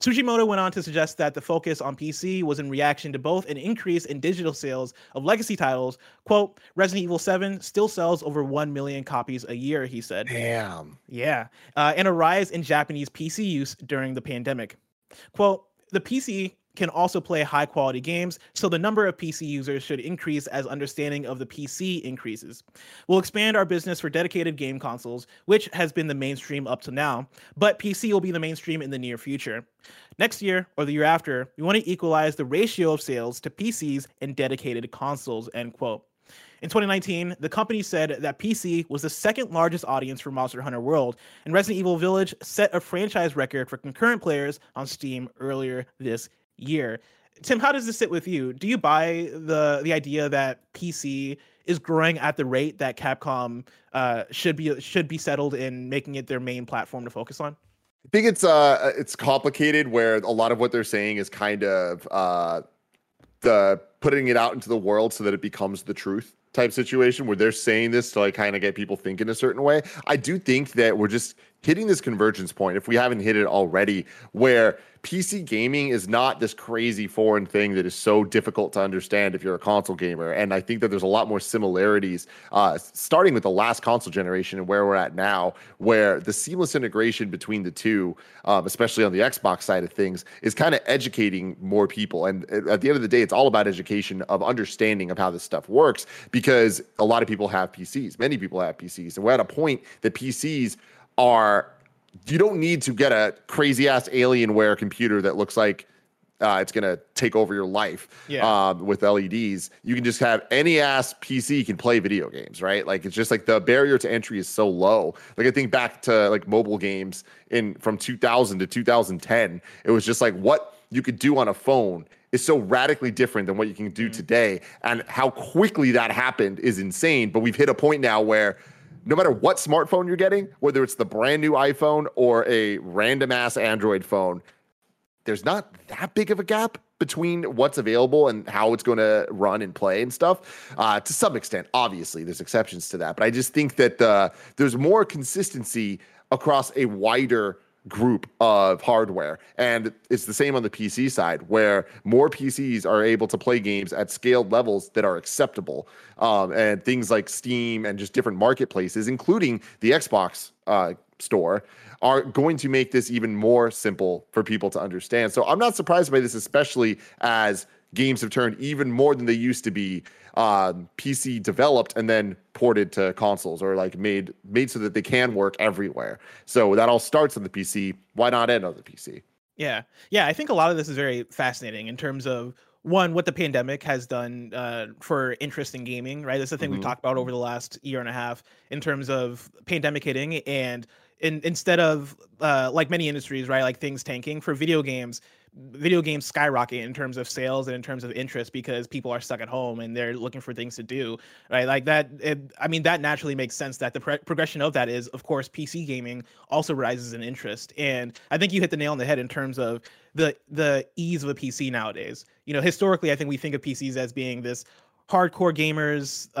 Tsujimoto went on to suggest that the focus on PC was in reaction to both an increase in digital sales of legacy titles. Quote, Resident Evil 7 still sells over 1 million copies a year, he said. Damn. Yeah. And a rise in Japanese PC use during the pandemic. Quote, the PC can also play high-quality games, so the number of PC users should increase as understanding of the PC increases. We'll expand our business for dedicated game consoles, which has been the mainstream up to now, but PC will be the mainstream in the near future. Next year, or the year after, we want to equalize the ratio of sales to PCs and dedicated consoles, end quote. In 2019, the company said that PC was the second largest audience for Monster Hunter World, and Resident Evil Village set a franchise record for concurrent players on Steam earlier this year. Tim, how does this sit with you? Do you buy the idea that PC is growing at the rate that Capcom should be settled in making it their main platform to focus on? I think it's complicated, where a lot of what they're saying is kind of the putting it out into the world so that it becomes the truth type situation, where they're saying this to like kind of get people thinking a certain way. I do think that we're just hitting this convergence point, if we haven't hit it already, where PC gaming is not this crazy foreign thing that is so difficult to understand if you're a console gamer. And I think that there's a lot more similarities, starting with the last console generation and where we're at now, where the seamless integration between the two, especially on the Xbox side of things, is kind of educating more people. And at the end of the day, it's all about education of understanding of how this stuff works, because a lot of people have PCs. Many people have PCs. And we're at a point that PCs are, you don't need to get a crazy ass Alienware computer that looks like it's gonna take over your life, yeah. With LEDs. You can just have any ass PC can play video games, right? Like, it's just like the barrier to entry is so low. Like, I think back to like mobile games from 2000 to 2010, it was just like what you could do on a phone is so radically different than what you can do today, and how quickly that happened is insane. But we've hit a point now where no matter what smartphone you're getting, whether it's the brand new iPhone or a random ass Android phone, there's not that big of a gap between what's available and how it's going to run and play and stuff. To some extent, obviously, there's exceptions to that. But I just think that there's more consistency across a wider group of hardware. And it's the same on the PC side, where more PCs are able to play games at scaled levels that are acceptable. And things like Steam and just different marketplaces, including the Xbox store, are going to make this even more simple for people to understand. So I'm not surprised by this, especially as games have turned even more than they used to be PC developed and then ported to consoles, or like made so that they can work everywhere. So that all starts on the PC. Why not end on the PC? Yeah. Yeah. I think a lot of this is very fascinating in terms of, one, what the pandemic has done for interest in gaming, right? That's the thing we've talked about over the last year and a half in terms of pandemic hitting, and instead of like many industries, right, like things tanking for video games, video games skyrocket in terms of sales and in terms of interest because people are stuck at home and they're looking for things to do, right? Like that, I mean, that naturally makes sense that the progression of that is, of course, PC gaming also rises in interest. And I think you hit the nail on the head in terms of the ease of a PC nowadays. You know, historically, I think we think of PCs as being this hardcore gamers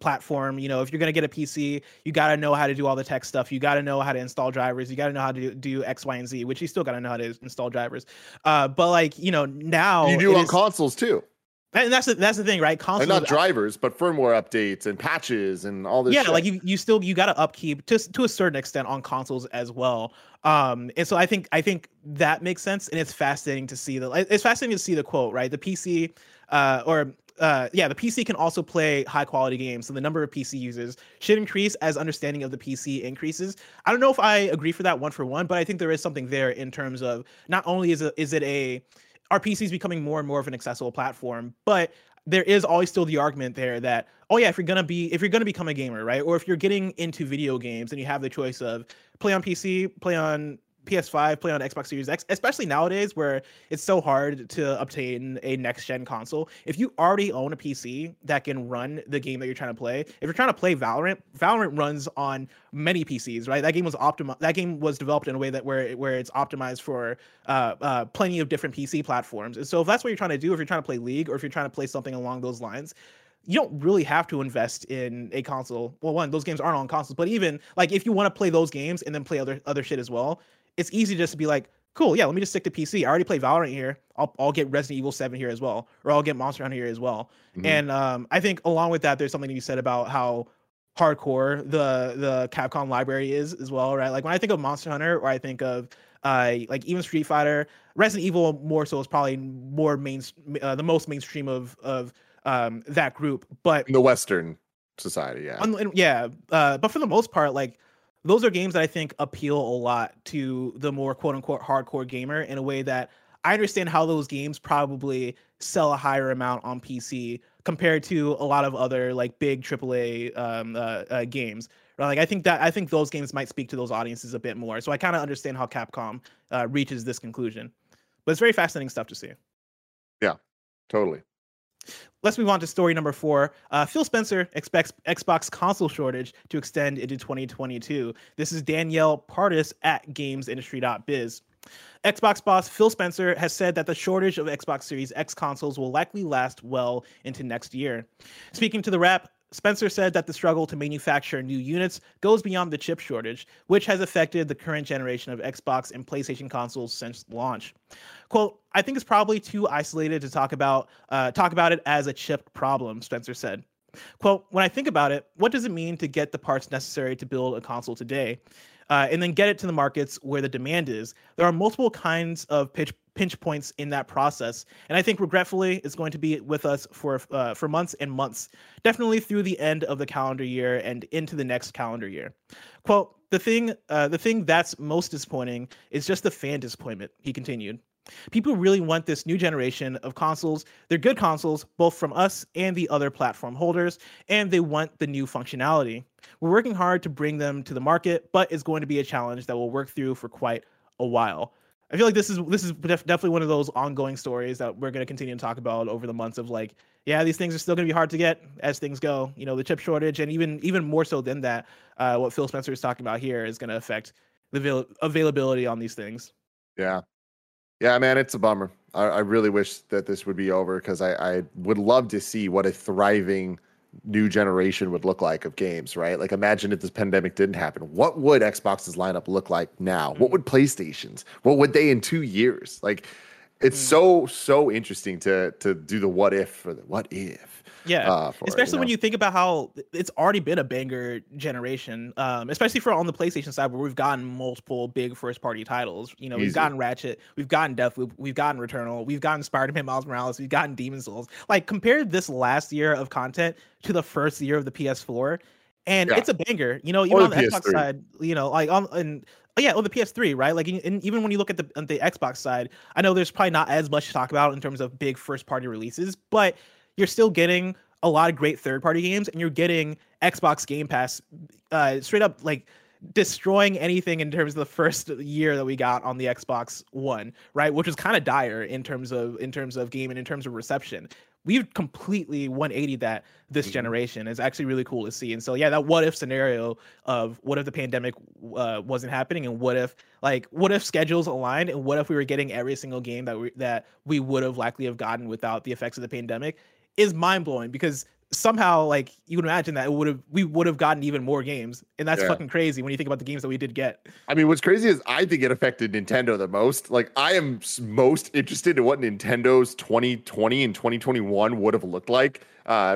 platform. You know, if you're going to get a PC, you got to know how to do all the tech stuff. You got to know how to install drivers. You got to know how to do X, Y, and Z, which you still got to know how to install drivers. But like, you know, now you do on consoles too. And that's the thing, right? Consoles, and not drivers, but firmware updates and patches and all this. Yeah, shit. Like you got to upkeep to a certain extent on consoles as well. And so I think that makes sense, and it's fascinating to see the quote, right? The PC the PC can also play high quality games, so the number of PC users should increase as understanding of the PC increases. I don't know if I agree for that one for one, but I think there is something there in terms of not only are PCs becoming more and more of an accessible platform, but there is always still the argument there that, oh yeah, if you're gonna become a gamer, right, or if you're getting into video games and you have the choice of play on PC, play on PS5, play on Xbox Series X, especially nowadays where it's so hard to obtain a next-gen console. If you already own a PC that can run the game that you're trying to play, if you're trying to play Valorant, Valorant runs on many PCs, right? That game was developed in a way that where it's optimized for plenty of different PC platforms. And so if that's what you're trying to do, if you're trying to play League or if you're trying to play something along those lines, you don't really have to invest in a console. Well, one, those games aren't on consoles, but even like if you want to play those games and then play other shit as well, it's easy just to be like, cool, yeah, let me just stick to PC. I already play Valorant here. I'll get Resident Evil 7 here as well, or I'll get Monster Hunter here as well. Mm-hmm. And I think along with that, there's something to be said about how hardcore the Capcom library is as well, right? Like when I think of Monster Hunter, or I think of like even Street Fighter, Resident Evil more so is probably more the most mainstream of that group, but in the Western society, yeah, but for the most part, like, those are games that I think appeal a lot to the more quote unquote hardcore gamer in a way that I understand how those games probably sell a higher amount on PC compared to a lot of other like big AAA games. Right? Like I think those games might speak to those audiences a bit more. So I kind of understand how Capcom reaches this conclusion, but it's very fascinating stuff to see. Yeah, totally. Let's move on to story number 4. Phil Spencer expects Xbox console shortage to extend into 2022. This is Danielle Partis at GamesIndustry.biz. Xbox boss Phil Spencer has said that the shortage of Xbox Series X consoles will likely last well into next year. Speaking to The Wrap, Spencer said that the struggle to manufacture new units goes beyond the chip shortage, which has affected the current generation of Xbox and PlayStation consoles since launch. Quote, I think it's probably too isolated to talk about it as a chip problem, Spencer said. Quote, when I think about it, what does it mean to get the parts necessary to build a console today? And then get it to the markets where the demand is. There are multiple kinds of pinch points in that process, and I think regretfully it's going to be with us for months and months, definitely through the end of the calendar year and into the next calendar year. Quote, the thing that's most disappointing is just the fan disappointment, he continued. People really want this new generation of consoles. They're good consoles, both from us and the other platform holders, and they want the new functionality. We're working hard to bring them to the market, but it's going to be a challenge that we'll work through for quite a while. I feel like this is definitely one of those ongoing stories that we're going to continue to talk about over the months of like, yeah, these things are still going to be hard to get as things go. You know, the chip shortage, and even more so than that, what Phil Spencer is talking about here is going to affect the availability on these things. Yeah. Yeah, man, it's a bummer. I really wish that this would be over because I would love to see what a thriving new generation would look like of games, right? Like, imagine if this pandemic didn't happen. What would Xbox's lineup look like now? What would PlayStation's? What would they in 2 years? Like, it's so interesting to do the what if or the what if. Yeah, especially when you think about how it's already been a banger generation, especially for on the PlayStation side where we've gotten multiple big first-party titles. You know, we've gotten Ratchet, we've gotten Deathloop, we've gotten Returnal, we've gotten Spider-Man Miles Morales, we've gotten Demon's Souls. Like, compare this last year of content to the first year of the PS4, and it's a banger. You know, even on the Xbox side, you know, like the PS3, right? Like, and even when you look at the Xbox side, I know there's probably not as much to talk about in terms of big first-party releases, but you're still getting a lot of great third-party games, and you're getting Xbox Game Pass straight up like destroying anything in terms of the first year that we got on the Xbox One, right? Which was kind of dire in terms of game and in terms of reception. We've completely 180'd that this generation. It's actually really cool to see. And so, yeah, that what if scenario of what if the pandemic wasn't happening, and what if schedules aligned, and what if we were getting every single game that we would have likely have gotten without the effects of the pandemic, is mind blowing. Because somehow, like, you would imagine that we would have gotten even more games, and that's fucking crazy when you think about the games that we did get. I mean, what's crazy is I think it affected Nintendo the most. Like, I am most interested in what Nintendo's 2020 and 2021 would have looked like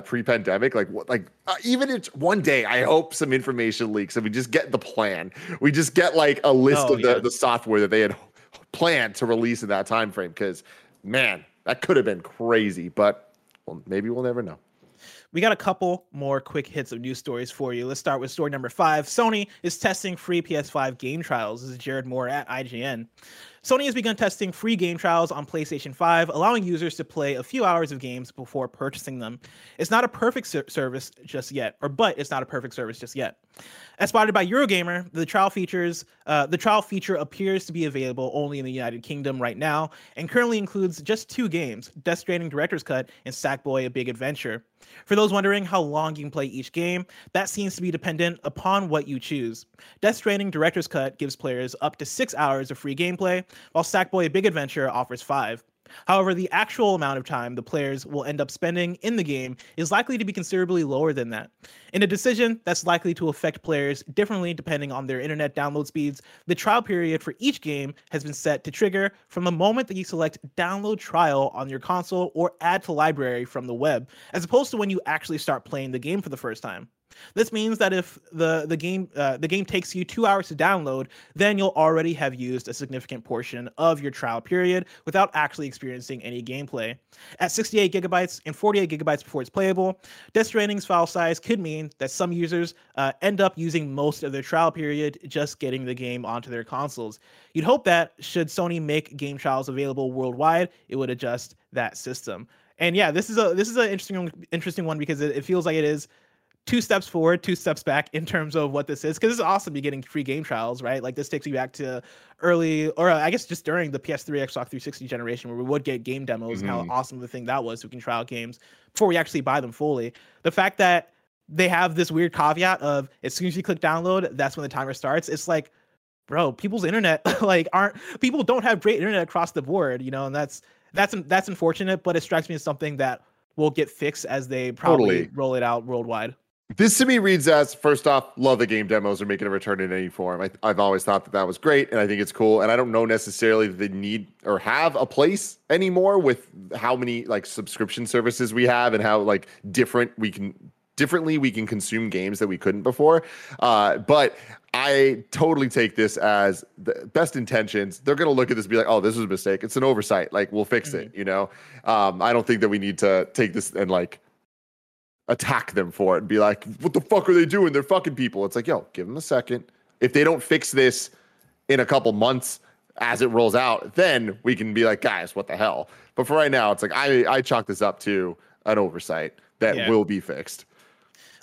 pre-pandemic. Like, what, like even if one day, I hope some information leaks and we just get the plan. We just get like a list of the software that they had planned to release in that time frame. Because man, that could have been crazy. But well, maybe we'll never know. We got a couple more quick hits of news stories for you. Let's start with story number 5. Sony is testing free PS5 game trials. This is Jared Moore at IGN. Sony has begun testing free game trials on PlayStation 5, allowing users to play a few hours of games before purchasing them. It's not a perfect service just yet, As spotted by Eurogamer, the trial feature appears to be available only in the United Kingdom right now, and currently includes just 2 games, Death Stranding Director's Cut and Sackboy: A Big Adventure. For those wondering how long you can play each game, that seems to be dependent upon what you choose. Death Stranding Director's Cut gives players up to 6 hours of free gameplay, while Sackboy: A Big Adventure offers 5. However, the actual amount of time the players will end up spending in the game is likely to be considerably lower than that. In a decision that's likely to affect players differently depending on their internet download speeds, the trial period for each game has been set to trigger from the moment that you select download trial on your console or add to library from the web, as opposed to when you actually start playing the game for the first time. This means that if the game takes you 2 hours to download, then you'll already have used a significant portion of your trial period without actually experiencing any gameplay. At 68 gigabytes and 48 gigabytes before it's playable, Death Stranding's file size could mean that some users end up using most of their trial period just getting the game onto their consoles. You'd hope that should Sony make game trials available worldwide, it would adjust that system. And yeah, this is an interesting one, because it feels like it is 2 steps forward, 2 steps back in terms of what this is, because it's awesome to be getting free game trials, right? Like, this takes you back to early, or I guess just during the PS3, Xbox 360 generation, where we would get game demos, and how awesome of a thing that was. We can try out games before we actually buy them fully. The fact that they have this weird caveat of as soon as you click download, that's when the timer starts. It's like, bro, people's internet people don't have great internet across the board, you know, and that's unfortunate. But it strikes me as something that will get fixed as they probably roll it out worldwide. This to me reads as, first off, love the game demos are making a return in any form. I've always thought that was great, and I think it's cool. And I don't know necessarily that they need or have a place anymore with how many like subscription services we have and how like differently we can consume games that we couldn't before. But I totally take this as the best intentions. They're going to look at this and be like, oh, this was a mistake. It's an oversight. Like, we'll fix it, you know? I don't think that we need to take this and like attack them for it and be like, what the fuck are they doing? They're fucking people. It's like, yo, give them a second. If they don't fix this in a couple months as it rolls out, then we can be like, guys, what the hell? But for right now, it's like, I chalk this up to an oversight that will be fixed.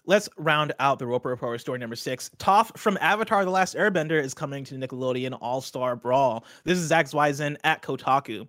Let's round out the Roper Report with story number 6. Toph from Avatar: The Last Airbender is coming to Nickelodeon All-Star Brawl. This is Zach Zweisen at Kotaku.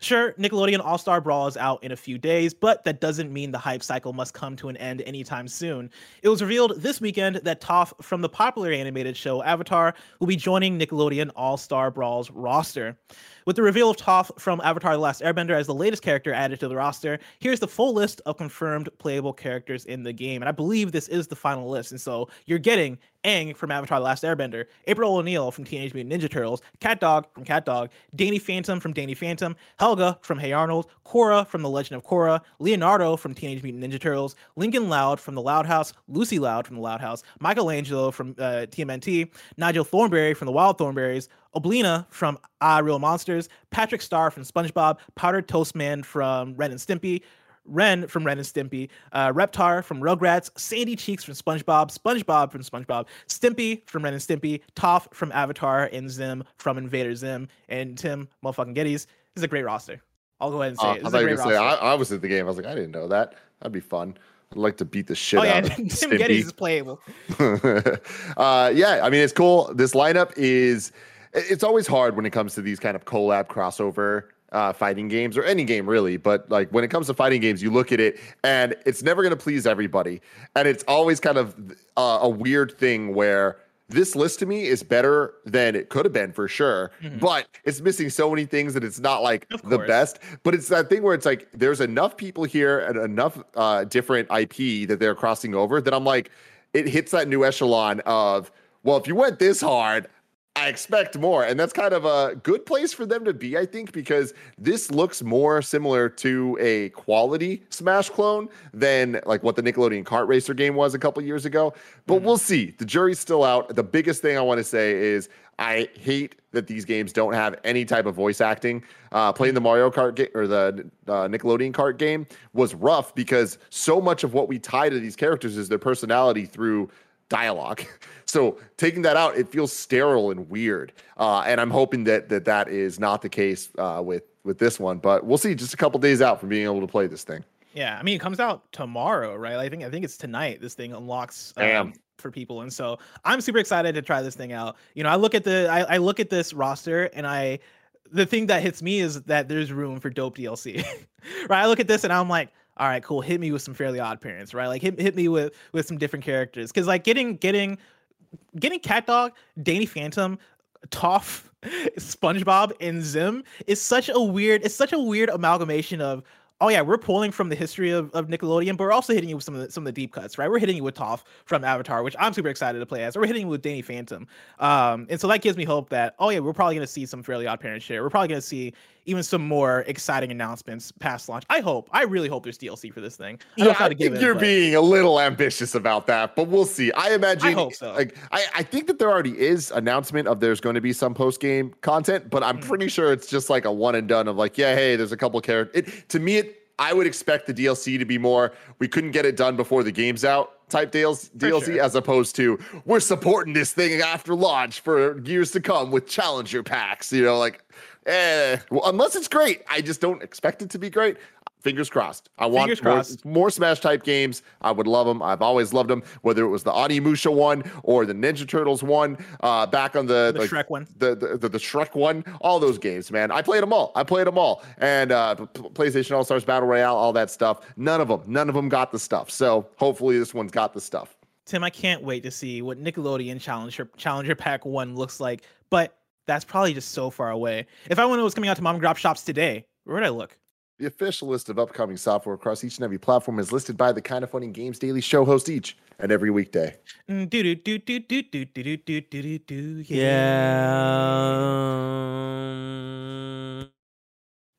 Sure, Nickelodeon All-Star Brawl is out in a few days, but that doesn't mean the hype cycle must come to an end anytime soon. It was revealed this weekend that Toph from the popular animated show Avatar will be joining Nickelodeon All-Star Brawl's roster. With the reveal of Toph from Avatar: The Last Airbender as the latest character added to the roster, here's the full list of confirmed playable characters in the game. And I believe this is the final list, and so you're getting Aang from Avatar: The Last Airbender, April O'Neil from Teenage Mutant Ninja Turtles, Cat Dog from Cat Dog, Danny Phantom from Danny Phantom, Helga from Hey Arnold, Korra from The Legend of Korra, Leonardo from Teenage Mutant Ninja Turtles, Lincoln Loud from The Loud House, Lucy Loud from The Loud House, Michelangelo from TMNT, Nigel Thornberry from The Wild Thornberries, Oblina from Real Monsters, Patrick Star from SpongeBob, Powdered Toast Man from Ren and Stimpy, Ren from Ren and Stimpy, Reptar from Rugrats, Sandy Cheeks from SpongeBob, SpongeBob from SpongeBob, Stimpy from Ren and Stimpy, Toph from Avatar, and Zim from Invader Zim. And Tim motherfucking Geddes. This is a great roster. I'll go ahead and say it. I was at the game. I was like, I didn't know that. That'd be fun. I'd like to beat the shit out of Tim Stimpy. Geddes is playable. Yeah, I mean, it's cool. This lineup is, it's always hard when it comes to these kind of collab crossover fighting games, or any game really, but like when it comes to fighting games, you look at it and it's never going to please everybody. And it's always kind of a weird thing where this list to me is better than it could have been for sure, but it's missing so many things that it's not like the best. But it's that thing where it's like there's enough people here and enough different IP that they're crossing over that I'm like, it hits that new echelon of, well, if you went this hard, I expect more. And that's kind of a good place for them to be, I think, because this looks more similar to a quality Smash clone than like what the Nickelodeon kart racer game was a couple years ago. But we'll see. The jury's still out. The biggest thing I want to say is I hate that these games don't have any type of voice acting. Playing the Mario Kart game or the Nickelodeon kart game was rough because so much of what we tie to these characters is their personality through dialogue. So taking that out, it feels sterile and weird. And I'm hoping that is not the case with this one, but we'll see, just a couple days out from being able to play this thing. Yeah. I mean, it comes out tomorrow, right? I think it's tonight. This thing unlocks for people. And so I'm super excited to try this thing out. You know, I look at this roster and the thing that hits me is that there's room for dope DLC, right? I look at this and I'm like, all right, cool. Hit me with some Fairly Odd Parents, right? Like hit me with some different characters. Cause like getting Cat Dog, Danny Phantom, Toph, SpongeBob, and Zim is such a weird amalgamation of, oh yeah, we're pulling from the history of Nickelodeon, but we're also hitting you with some of the deep cuts, right? We're hitting you with Toph from Avatar, which I'm super excited to play as. Or we're hitting you with Danny Phantom. And so that gives me hope that, oh yeah, we're probably going to see some Fairly Odd Parents shit. We're probably going to see even some more exciting announcements past launch. I really hope there's DLC for this thing. I think you're being a little ambitious about that, but we'll see. I imagine, I hope so. Like, I think that there already is announcement of there's going to be some post-game content, but I'm pretty sure it's just like a one and done of like, yeah, hey, there's a couple characters. To me, I would expect the DLC to be more, we couldn't get it done before the game's out type DLC, sure, as opposed to we're supporting this thing after launch for years to come with challenger packs, you know, like, well, unless it's great. I just don't expect it to be great. Fingers crossed. I want more Smash type games. I would love them. I've always loved them, whether it was the Onimusha one or the Ninja Turtles one, back on the Shrek one, the Shrek one, all those games, man. I played them all. And PlayStation All-Stars Battle Royale, all that stuff. None of them got the stuff. So hopefully this one's got the stuff. Tim, I can't wait to see what Nickelodeon Challenger Pack 1 looks like, but that's probably just so far away. If I wanted what was coming out to mom and pop shops today, where would I look? The official list of upcoming software across each and every platform is listed by the Kinda Funny Games Daily show host each and every weekday. Yeah.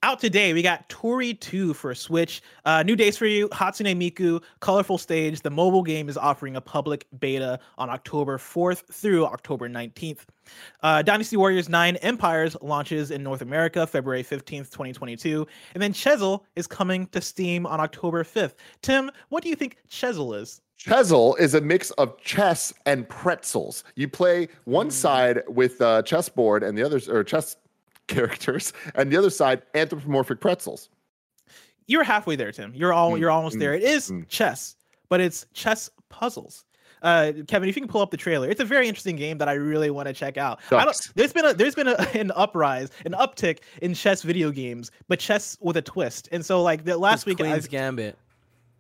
Out today, we got Tori 2 for Switch. New days for you, Hatsune Miku, Colorful Stage. The mobile game is offering a public beta on October 4th through October 19th. Dynasty Warriors 9 Empires launches in North America February 15th, 2022. And then Chezzel is coming to Steam on October 5th. Tim, what do you think Chezzel is? Chezzel is a mix of chess and pretzels. You play one side with a chessboard and the other, or chess characters, and the other side anthropomorphic pretzels. You're halfway there, Tim. You're almost there. It is chess, but it's chess puzzles. Kevin, if you can pull up the trailer, it's a very interesting game that I really want to check out. There's been an uprise, an uptick in chess video games, but chess with a twist. And so, like the last week, Queen's Gambit.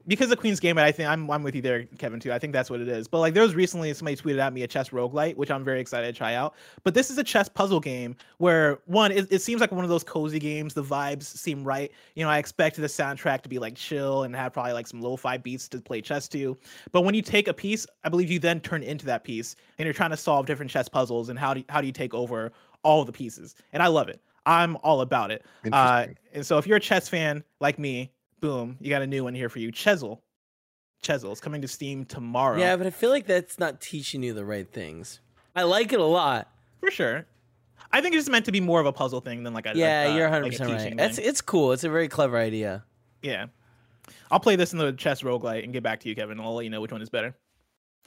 Because of Queen's Gambit, I think I'm with you there, Kevin, too. I think that's what it is. But like there was recently somebody tweeted at me a chess roguelite, which I'm very excited to try out. But this is a chess puzzle game where one, it seems like one of those cozy games. The vibes seem right. You know, I expected the soundtrack to be like chill and have probably like some lo-fi beats to play chess to. But when you take a piece, I believe you then turn into that piece and you're trying to solve different chess puzzles and how do you take over all the pieces? And I love it. I'm all about it. And so if you're a chess fan like me, boom, you got a new one here for you. Chezzel. Chezzel is coming to Steam tomorrow. Yeah, but I feel like that's not teaching you the right things. I like it a lot. For sure. I think it's just meant to be more of a puzzle thing than like a... Yeah, you're 100% like right. It's cool. It's a very clever idea. Yeah. I'll play this in the chess roguelite and get back to you, Kevin. I'll let you know which one is better.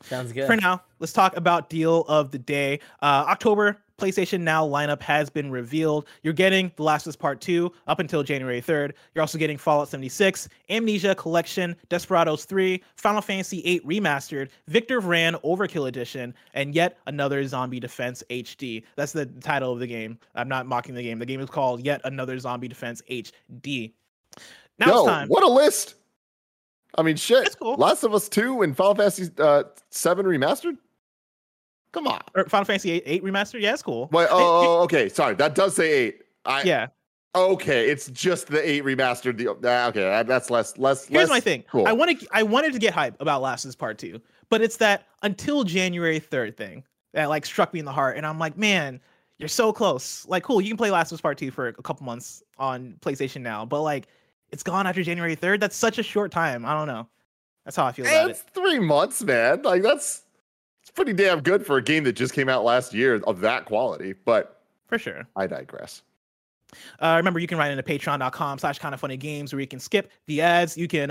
Sounds good. For now, let's talk about Deal of the Day. October PlayStation Now lineup has been revealed. You're getting The Last of Us Part 2 up until January 3rd. You're also getting Fallout 76, Amnesia Collection, Desperados 3, Final Fantasy VIII Remastered, Victor Vran Overkill Edition, and yet another Zombie Defense HD. That's the title of the game. I'm not mocking the game. The game is called Yet Another Zombie Defense HD. Now it's time. What a list! I mean, shit. That's cool. Last of Us 2 and Final Fantasy 7 Remastered? Come on. Or Final Fantasy 8 Remastered? Yeah, it's cool. Wait, oh, okay. Sorry. That does say 8. Yeah. Okay, it's just the 8 Remastered. Okay, that's less. Here's my thing. Cool. I wanted to get hype about Last of Us Part 2, but it's that until January 3rd thing that like struck me in the heart, and I'm like, man, you're so close. Like, cool, you can play Last of Us Part 2 for a couple months on PlayStation Now, but like, it's gone after January 3rd. That's such a short time. I don't know. That's how I feel about it. It's 3 months, man. Like, it's pretty damn good for a game that just came out last year of that quality. But for sure, I digress. Remember, you can write in to patreon.com/kindafunnygames where you can skip the ads. You can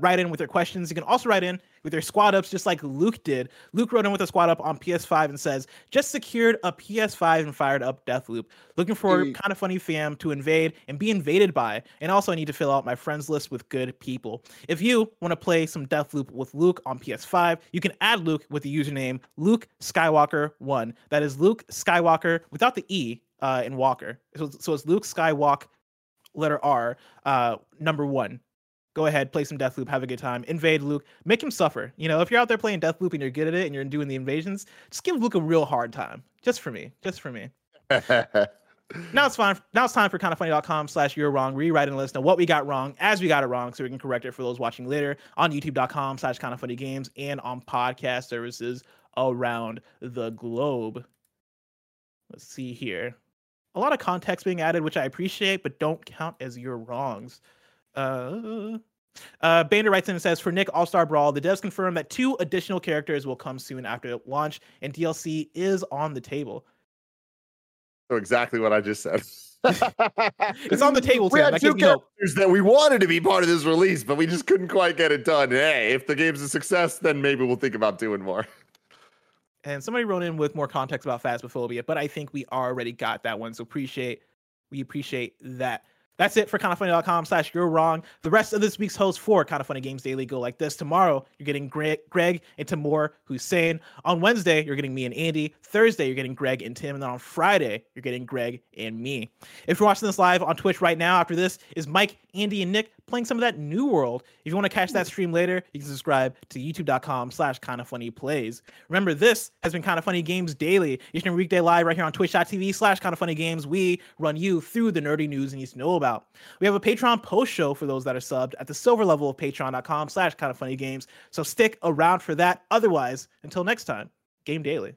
write in with your questions. You can also write in with your squad ups, just like Luke did. Luke wrote in with a squad up on PS5 and says, just secured a PS5 and fired up Deathloop. Looking for Kinda Funny fam to invade and be invaded by. And also I need to fill out my friends list with good people. If you want to play some Deathloop with Luke on PS5, you can add Luke with the username Luke Skywalker1. That is Luke Skywalker without the E. In Walker. So it's Luke Skywalker, letter R, number 1. Go ahead, play some Deathloop, have a good time. Invade Luke, make him suffer. You know, if you're out there playing Deathloop and you're good at it and you're doing the invasions, just give Luke a real hard time. Just for me. Now it's fine. Now it's time for kindafunny.com/you'rewrong. Rewrite and let us know what we got wrong as we got it wrong so we can correct it for those watching later on youtube.com/kindafunnygames and on podcast services around the globe. Let's see here. A lot of context being added, which I appreciate, but don't count as your wrongs. Bander writes in and says, for Nick All-Star Brawl, the devs confirmed that 2 additional characters will come soon after launch, and DLC is on the table. So exactly what I just said. It's on the table. We had 2 characters that we wanted to be part of this release, but we just couldn't quite get it done. Hey, if the game's a success, then maybe we'll think about doing more. And somebody wrote in with more context about phasmophobia, but I think we already got that one. So we appreciate that. That's it for kindafunny.com/you'rewrong. The rest of this week's hosts for Kinda Funny Games Daily go like this. Tomorrow, you're getting Greg and Tamor Hussein. On Wednesday, you're getting me and Andy. Thursday, you're getting Greg and Tim. And then on Friday, you're getting Greg and me. If you're watching this live on Twitch right now, after this is Mike, Andy, and Nick playing some of that New World. If you want to catch that stream later, you can subscribe to youtube.com/kindafunnyplays. Remember, this has been Kinda Funny Games Daily. Each and every weekday live right here on twitch.tv/kindafunnygames. We run you through the nerdy news you need to know about. We have a Patreon post show for those that are subbed at the silver level of patreon.com/kindafunnygames. So stick around for that. Otherwise, until next time, Game Daily.